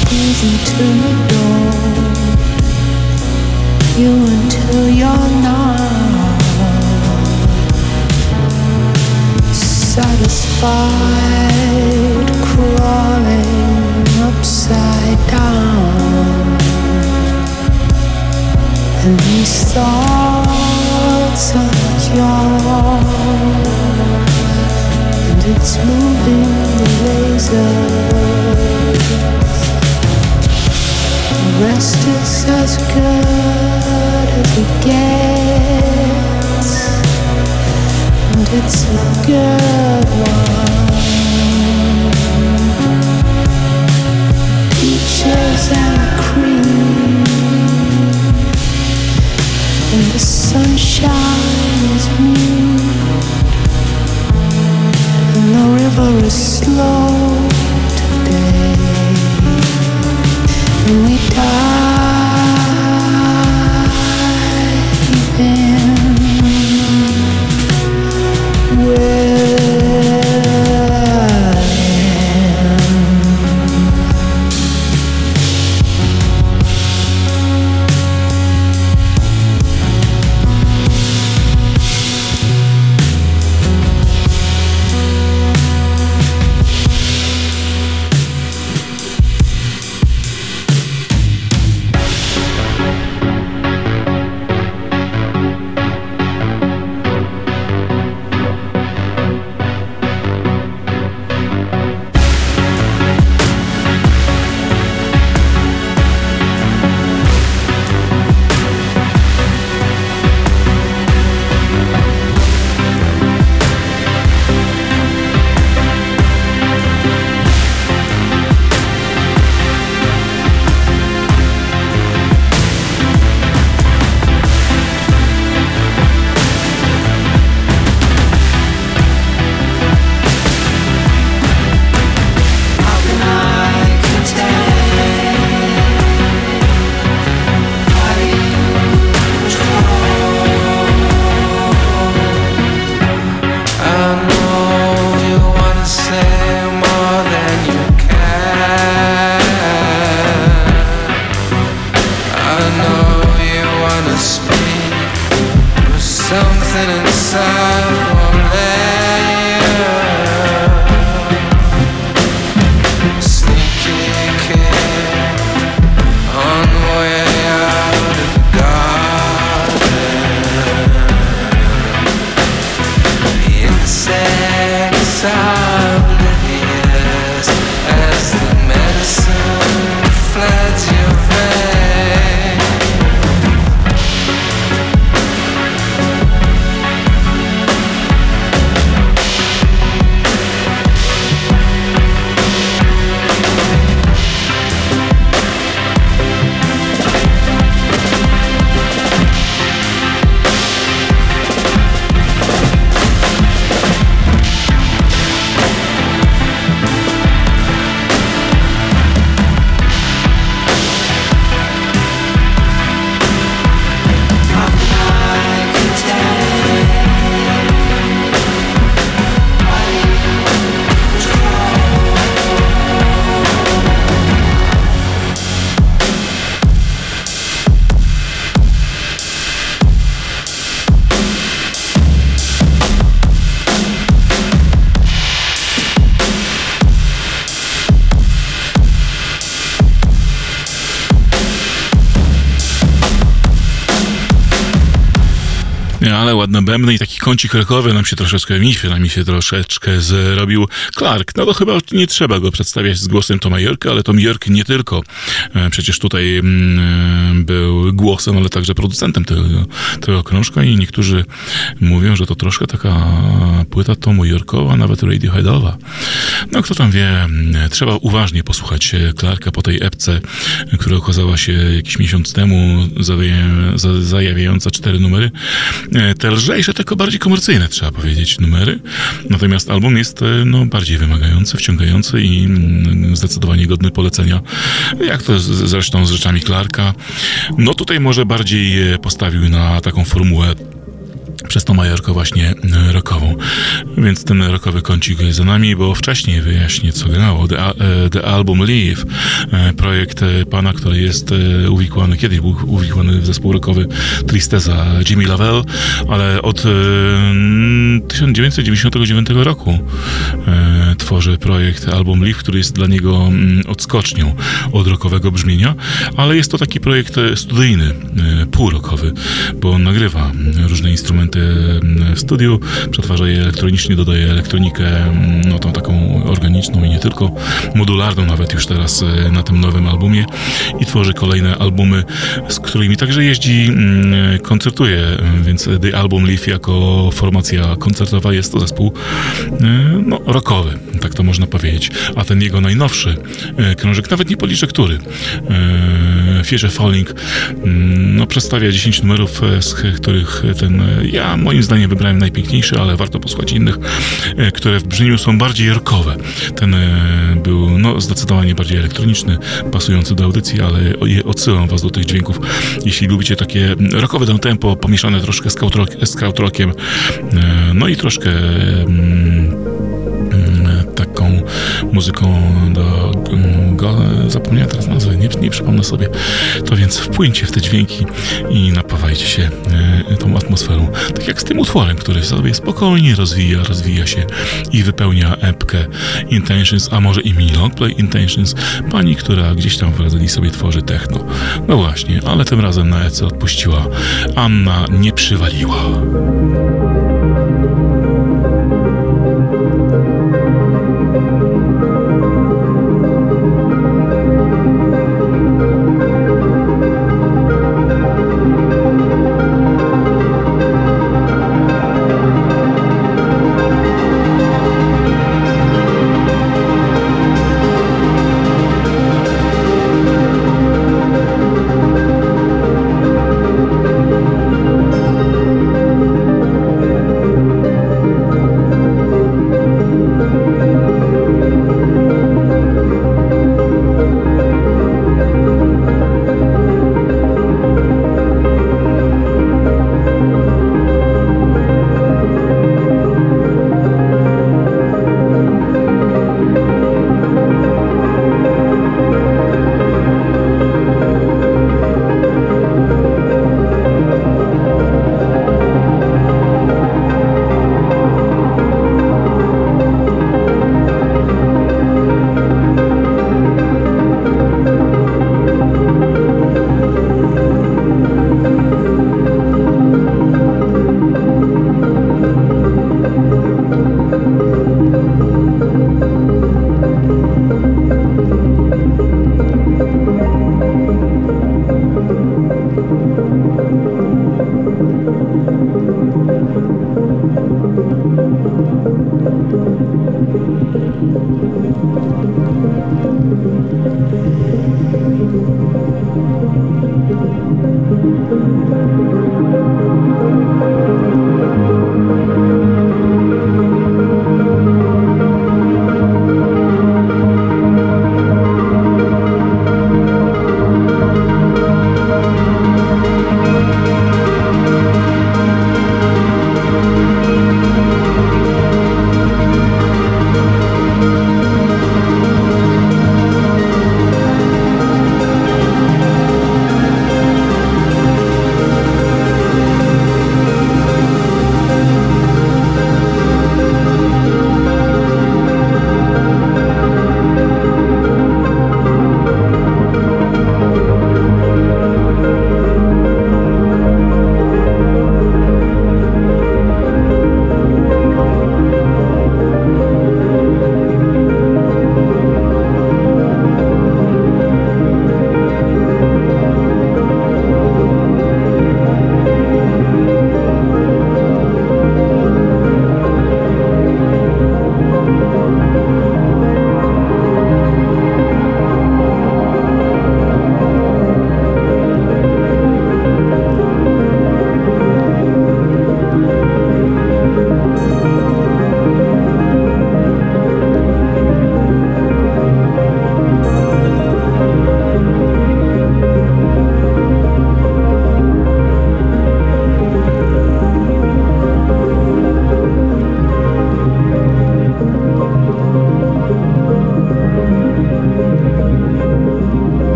Squeezing to the door, you until you're not satisfied, crawling upside down. And these thoughts are yours, and it's moving the lasers. The rest is as good as it gets, and it's a good one. Peaches and cream, and the sunshine is mute, and the river is slow today, and we dive in, we're ładne bębny i taki kącik rockowy nam się troszeczkę, mi się, nam się troszeczkę zrobił. Clark, no to chyba nie trzeba go przedstawiać z głosem Toma Yorka, ale Tom Yorke nie tylko. Przecież tutaj mm, był głosem, ale także producentem tego, tego krążka i niektórzy mówią, że to troszkę taka płyta Tomu Yorke'owa, nawet Radiohead'owa. No kto tam wie, trzeba uważnie posłuchać Clarka po tej epce, która okazała się jakiś miesiąc temu, zajawiająca cztery numery. Te lżejsze, tylko bardziej komercyjne, trzeba powiedzieć, numery. Natomiast album jest no, bardziej wymagający, wciągający i zdecydowanie godny polecenia. Jak to z, zresztą z rzeczami Clarka. No tutaj może bardziej postawił na taką formułę przez Toma Yorka właśnie rockową. Więc ten rockowy kącik jest za nami, bo wcześniej wyjaśnię, co grało. The, The Album Leaf, projekt pana, który jest uwikłany, kiedyś był uwikłany w zespół rockowy Tristeza Jimmy Lavelle, ale od tysiąc dziewięćset dziewięćdziesiątego dziewiątego roku tworzy projekt Album Leaf, który jest dla niego odskocznią od rockowego brzmienia, ale jest to taki projekt studyjny, półrokowy, bo on nagrywa różne instrumenty w studiu, przetwarza je elektronicznie, dodaje elektronikę, no tą taką organiczną i nie tylko, modularną nawet już teraz na tym nowym albumie i tworzy kolejne albumy, z którymi także jeździ, koncertuje, więc The Album Leaf jako formacja koncertowa jest to zespół no, rockowy, tak to można powiedzieć, a ten jego najnowszy krążek, nawet nie policzę który, Future Falling, no, przedstawia dziesięć numerów, z których ten, ja moim zdaniem wybrałem najpiękniejszy, ale warto posłuchać innych, które w brzmieniu są bardziej rockowe. Ten był no, zdecydowanie bardziej elektroniczny, pasujący do audycji, ale odsyłam was do tych dźwięków, jeśli lubicie takie rockowe downtempo, pomieszane troszkę z krautrockiem, z krautrockiem, no i troszkę taką muzyką do... Go, zapomniałem teraz nazwy, nie, nie przypomnę sobie. To więc wpłyńcie w te dźwięki i napawajcie się y, tą atmosferą. Tak jak z tym utworem, który sobie spokojnie rozwija, rozwija się i wypełnia epkę Intentions, a może i mini longplay Intentions, pani, która gdzieś tam w Brazylii sobie tworzy techno. No właśnie, ale tym razem na ece odpuściła. Anna nie przywaliła.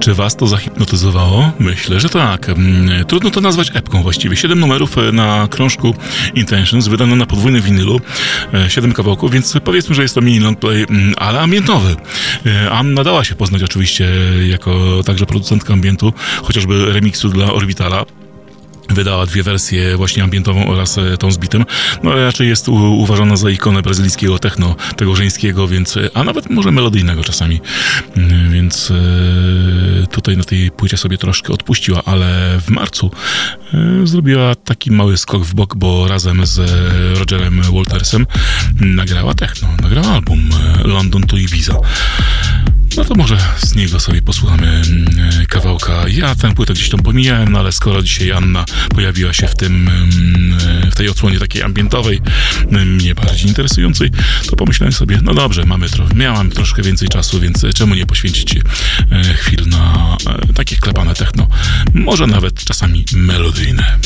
Czy was to zahipnotyzowało? Myślę, że tak. Trudno to nazwać epką właściwie. Siedem numerów na krążku Intentions, wydano na podwójnym winylu, siedem kawałków, więc powiedzmy, że jest to mini longplay, ale ambientowy. Anna dała się poznać oczywiście jako także producentka ambientu, chociażby remiksu dla Orbitala. Wydała dwie wersje, właśnie ambientową oraz tą z bitym. No raczej jest u, uważana za ikonę brazylijskiego techno, tego żeńskiego, więc, a nawet może melodyjnego czasami. Więc e, tutaj na tej płycie sobie troszkę odpuściła, ale w marcu e, zrobiła taki mały skok w bok, bo razem z Rogerem Waltersem nagrała techno, nagrała album London to Ibiza. No to może z niego sobie posłuchamy kawałka. Ja tę płytę gdzieś tam pomijałem, no ale skoro dzisiaj Anna pojawiła się w tym, w tej odsłonie takiej ambientowej, mnie bardziej interesującej, to pomyślałem sobie, no dobrze, mamy tro- miałam troszkę więcej czasu, więc czemu nie poświęcić chwil na takie klepane techno, może nawet czasami melodyjne.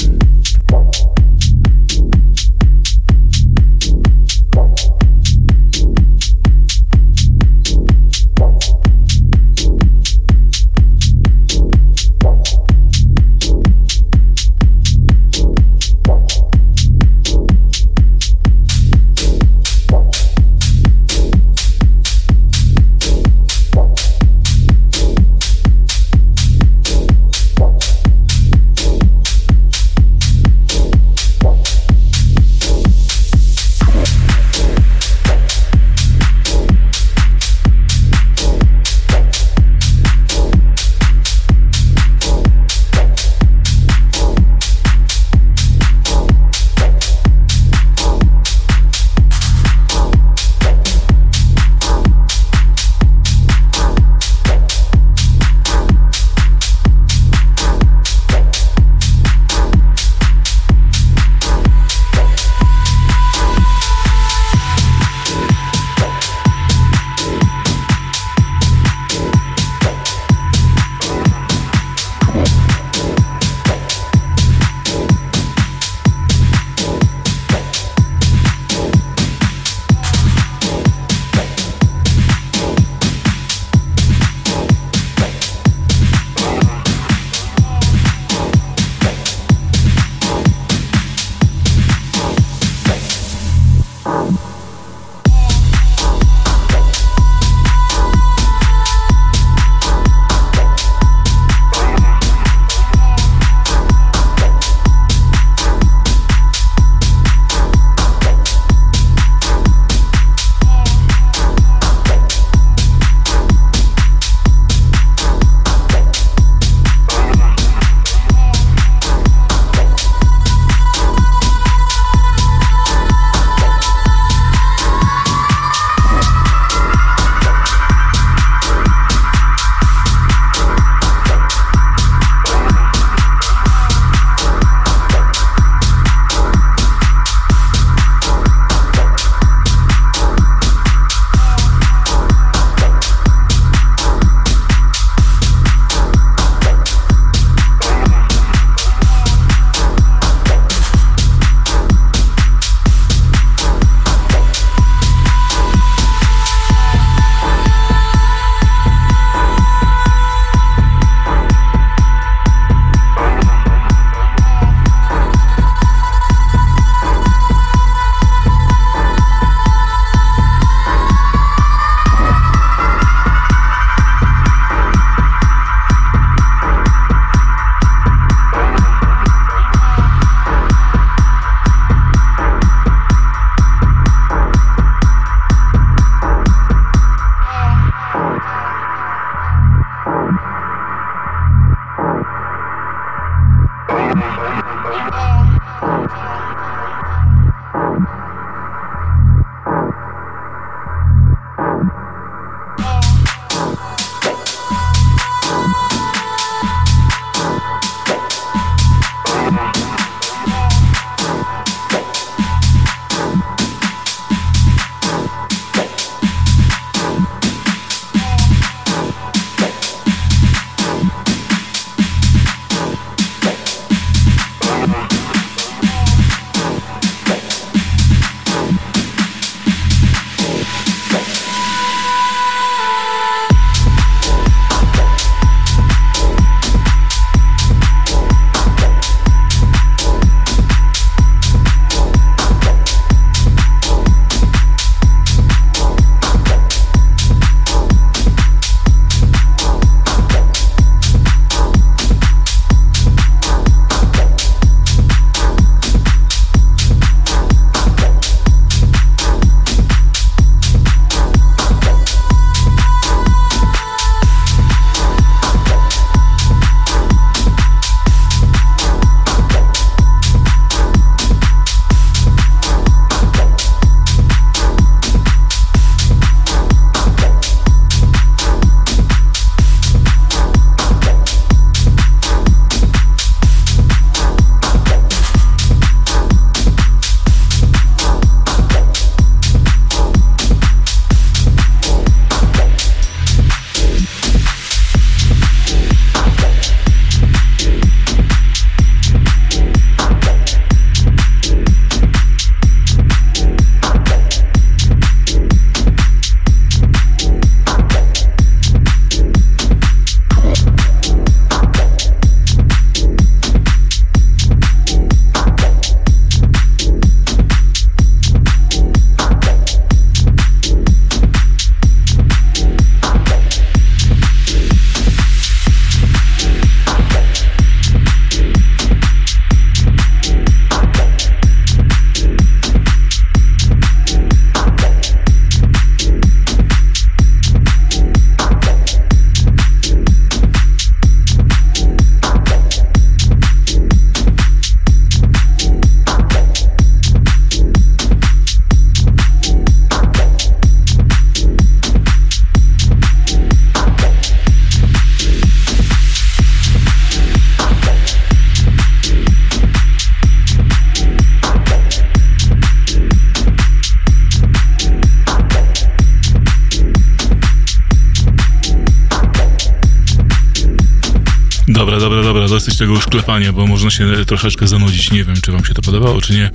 dosyć tego już klepania, bo można się troszeczkę zanudzić. Nie wiem, czy wam się to podobało, czy nie.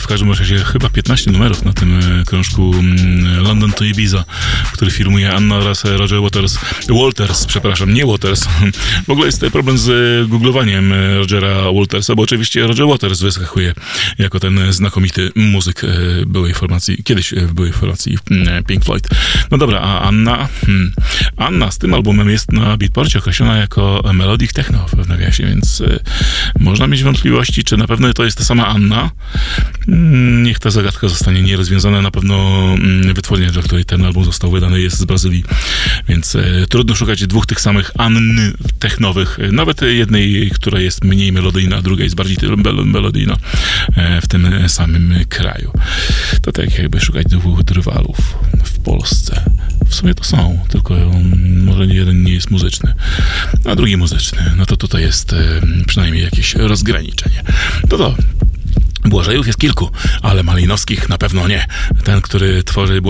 W każdym razie chyba piętnaście numerów na tym krążku London to Ibiza, który firmuje Anna oraz Roger Waters. Walters, przepraszam, nie Waters. W ogóle jest problem z googlowaniem Rogera Waltersa, bo oczywiście Roger Waters wyskakuje jako ten znakomity muzyk byłej formacji, kiedyś w byłej formacji Pink Floyd. No dobra, a Anna? Hmm. Anna z tym albumem jest na Beatporcie określona jako melodic techno w nawiasie, więc y, można mieć wątpliwości, czy na pewno to jest ta sama Anna. Hmm, niech ta zagadka zostanie nierozwiązana. Na pewno hmm, wytwórnia, dla której ten album został wydany, jest z Brazylii, więc y, trudno szukać dwóch tych samych Ann technowych. Nawet jednej, która jest mniej melodyjna, a druga jest bardziej melodyjna w tym samym kraju. To tak jakby szukać dwóch drwalów w Polsce. W sumie to są, tylko może jeden nie jest muzyczny, a drugi muzyczny. No to tutaj jest przynajmniej jakieś rozgraniczenie. To to. Błażejów jest kilku, ale Malinowskich na pewno nie. Ten, który tworzy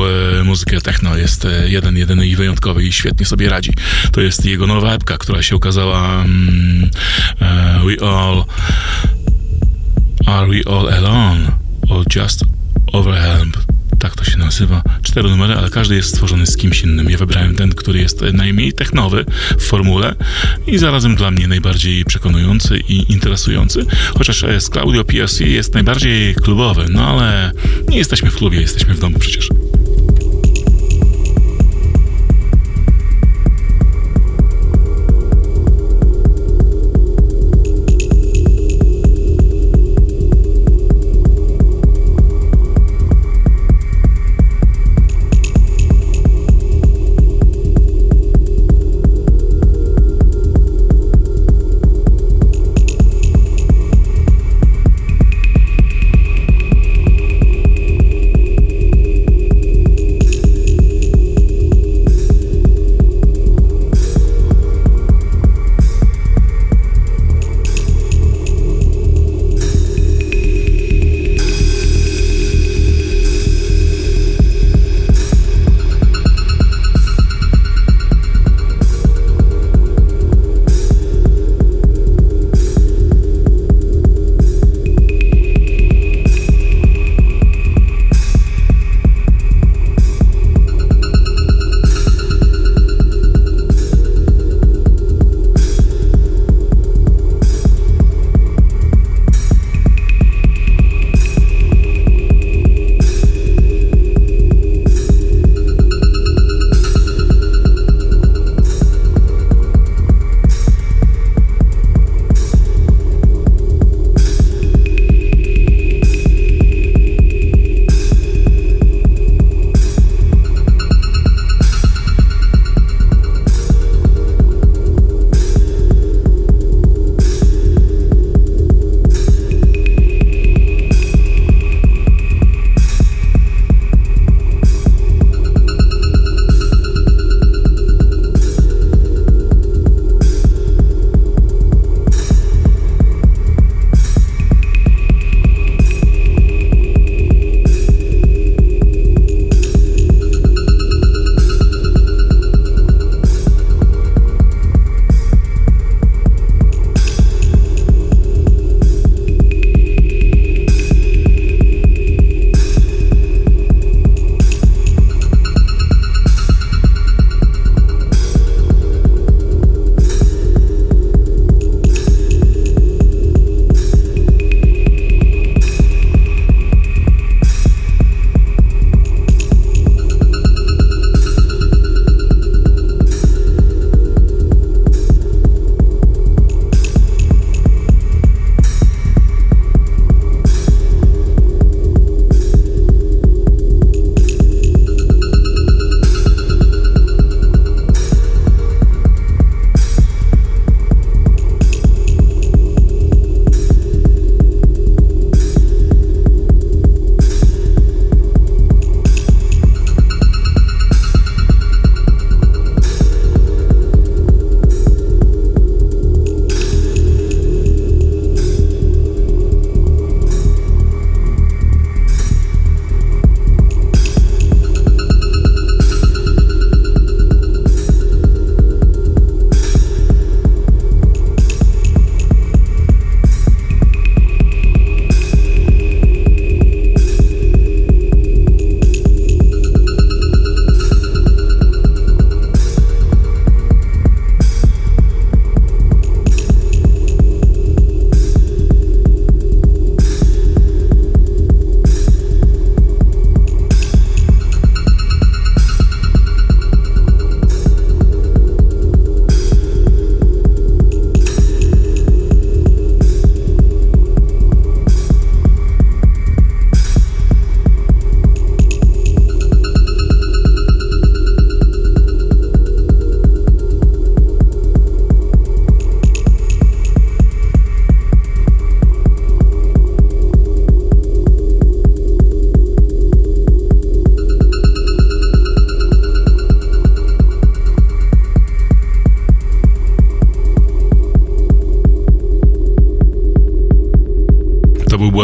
muzykę techno, jest jeden, jedyny i wyjątkowy i świetnie sobie radzi. To jest jego nowa epka, która się ukazała um, We All... Are We All Alone? Or Just Overwhelmed? Tak to się nazywa. Cztery numery, ale każdy jest stworzony z kimś innym. Ja wybrałem ten, który jest najmniej technowy w formule i zarazem dla mnie najbardziej przekonujący i interesujący. Chociaż z Claudio P S C jest najbardziej klubowy, no ale nie jesteśmy w klubie, jesteśmy w domu przecież.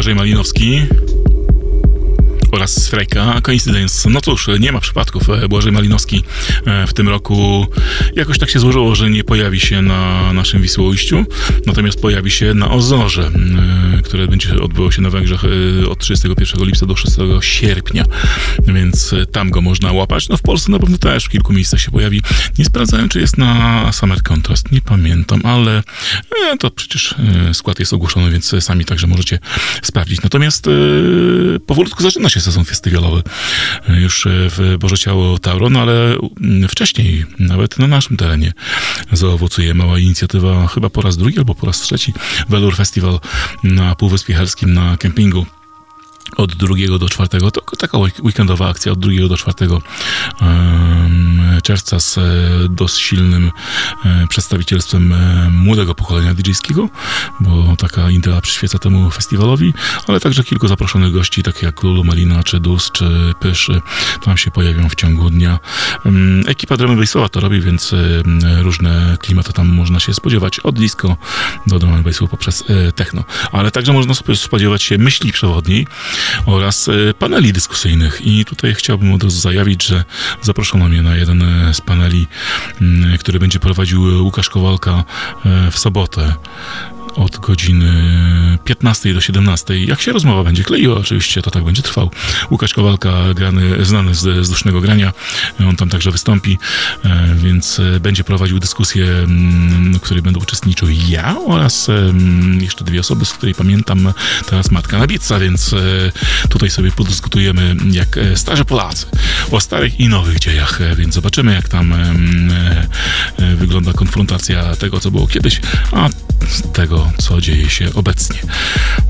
Błażej Malinowski oraz Frejka. Coincidence. No cóż, nie ma przypadków. Błażej Malinowski w tym roku jakoś tak się złożyło, że nie pojawi się na naszym Wisłoujściu, natomiast pojawi się na Ozorze, które będzie odbyło się na Węgrzech od trzydziestego pierwszego lipca do szóstego sierpnia, więc tam go można łapać. No w Polsce na pewno też w kilku miejscach się pojawi. Nie sprawdzałem, czy jest na Summer Contrast, nie pamiętam, ale to przecież skład jest ogłoszony, więc sami także możecie sprawdzić. Natomiast powolutku zaczyna się sezon festiwalowy już w Boże Ciało Tauro, no ale wcześniej nawet na naszym terenie zaowocuje mała inicjatywa, chyba po raz drugi albo po raz trzeci, Velour Festival na Półwyspie Herskim na kempingu od drugiego do czwartego, to taka weekendowa akcja od drugiego do czwartego czerwca z dość silnym przedstawicielstwem młodego pokolenia didżejskiego, bo taka idea przyświeca temu festiwalowi, ale także kilku zaproszonych gości, takich jak Lulu Malina, czy Dus, czy Pysz, tam się pojawią w ciągu dnia. Ekipa Drum and Bassowa to robi, więc różne klimaty tam można się spodziewać, od disco do Drum and Bassu poprzez techno, ale także można sobie spodziewać się myśli przewodniej oraz paneli dyskusyjnych. I tutaj chciałbym od razu zajawić, że zaproszono mnie na jeden z paneli, który będzie prowadził Łukasz Kowalka w sobotę od godziny piętnastej do siedemnastej. Jak się rozmowa będzie kleiła, oczywiście to tak będzie trwał. Łukasz Kowalka, grany, znany z, z dusznego grania, on tam także wystąpi, więc będzie prowadził dyskusję, w której będę uczestniczył ja oraz jeszcze dwie osoby, z której pamiętam teraz Matka Nabica, więc tutaj sobie podyskutujemy jak starzy Polacy o starych i nowych dziejach, więc zobaczymy, jak tam wygląda konfrontacja tego, co było kiedyś, a tego, co dzieje się obecnie.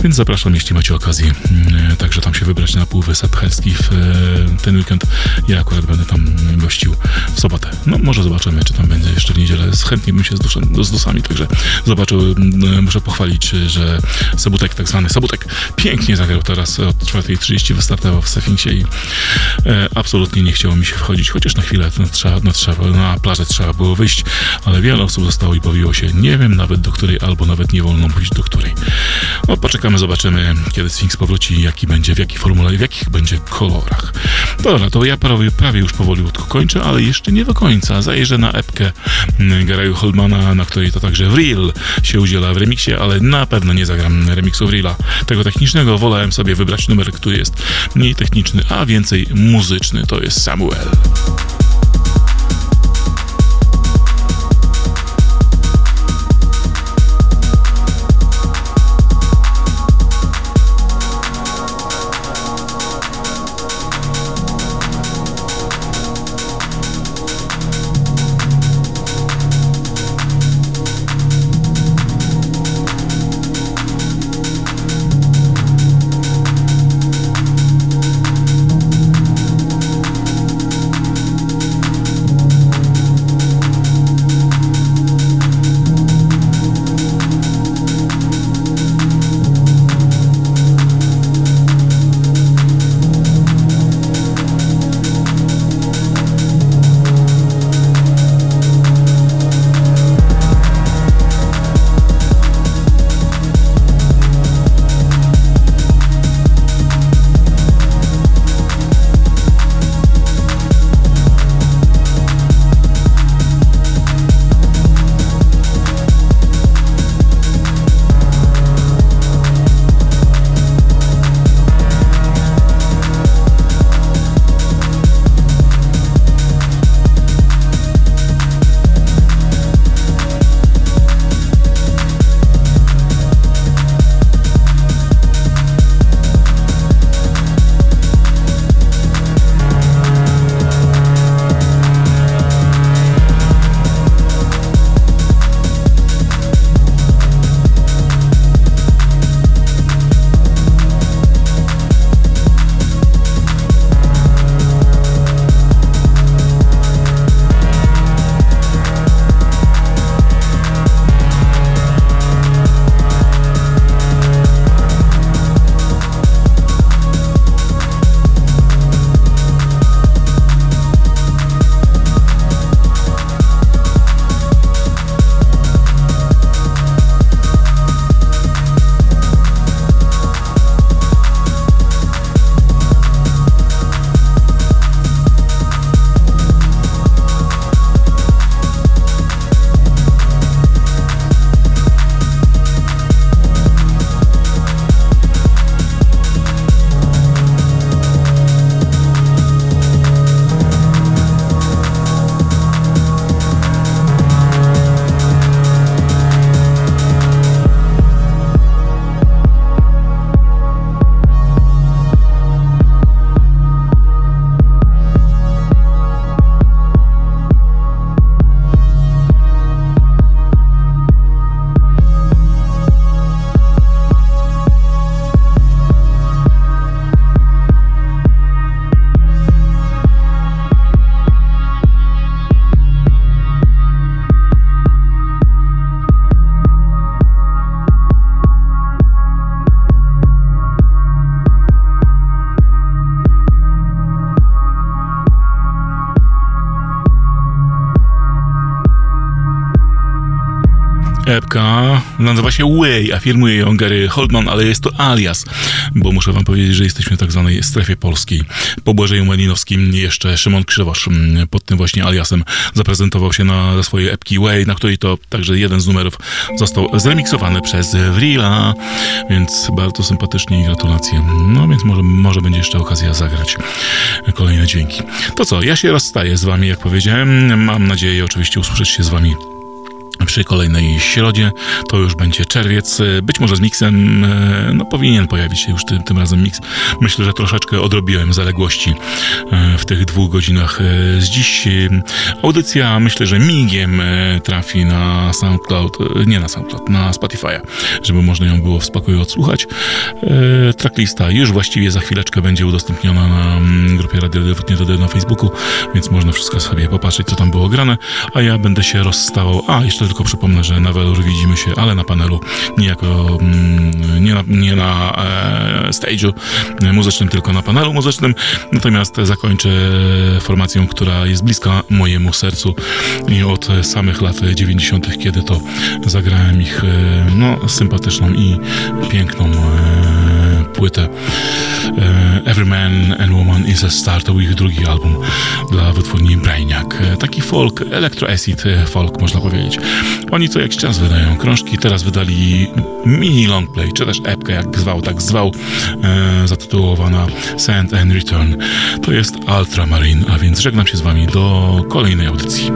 Więc zapraszam, jeśli macie okazję e, także tam się wybrać na Półwysep Helski w e, ten weekend. Ja akurat będę tam gościł w sobotę. No może zobaczymy, czy tam będzie jeszcze w niedzielę. Chętnie bym się z, duszem, z dusami także zobaczył. E, muszę pochwalić, że Sobutek, tak zwany Sobutek, pięknie zagrał teraz od czwartej trzydzieści, wystartował w Sefingsie i e, absolutnie nie chciało mi się wchodzić, chociaż na chwilę na, trzeba, na, trzeba, na plażę trzeba było wyjść, ale wiele osób zostało i bawiło się. Nie wiem nawet do której, albo nawet nie wolno mówić do której. No, poczekamy, zobaczymy, kiedy Sphinx powróci, jaki będzie, w jakiej formule i w jakich będzie kolorach. Dobra, to ja prawie, prawie już powoli kończę, ale jeszcze nie do końca. Zajrzę na epkę Garaju Holmana, na której to także w Reel się udziela w remiksie, ale na pewno nie zagram remiksu w Reela tego technicznego. Wolałem sobie wybrać numer, który jest mniej techniczny, a więcej muzyczny. To jest Samuel. Epka nazywa się Way, a firmuje ją Gary Holdman, ale jest to alias, bo muszę wam powiedzieć, że jesteśmy w tak zwanej strefie polskiej. Po Błażeju Malinowskim jeszcze Szymon Krzywosz pod tym właśnie aliasem zaprezentował się na swojej epki Way, na której to także jeden z numerów został zremiksowany przez Vrila, więc bardzo sympatycznie i gratulacje. No więc może, może będzie jeszcze okazja zagrać kolejne dźwięki. To co, ja się rozstaję z wami, jak powiedziałem. Mam nadzieję oczywiście usłyszeć się z wami przy kolejnej środzie, to już będzie czerwiec, być może z miksem, no powinien pojawić się już tym, tym razem miks. Myślę, że troszeczkę odrobiłem zaległości w tych dwóch godzinach z dziś. Audycja, myślę, że migiem trafi na SoundCloud, nie na SoundCloud, na Spotify'a, żeby można ją było w spokoju odsłuchać. Tracklista już właściwie za chwileczkę będzie udostępniona na grupie Radio Dewotnie na Facebooku, więc można wszystko sobie popatrzeć, co tam było grane, a ja będę się rozstawał, a jeszcze tylko przypomnę, że na Welur widzimy się, ale na panelu, nie jako nie na, nie na e, stage'u muzycznym, tylko na panelu muzycznym. Natomiast zakończę formacją, która jest bliska mojemu sercu i od samych lat dziewięćdziesiątych, kiedy to zagrałem ich e, no, sympatyczną i piękną e, płytę e, Every Man and Woman is a Star, to był ich drugi album dla wytwórni Brainiak. E, taki folk, electroacid folk, można powiedzieć. Oni co jakiś czas wydają krążki, teraz wydali mini longplay, czy też epkę, jak zwał, tak zwał, e, zatytułowana Send and Return. To jest Ultramarine, a więc żegnam się z wami do kolejnej audycji.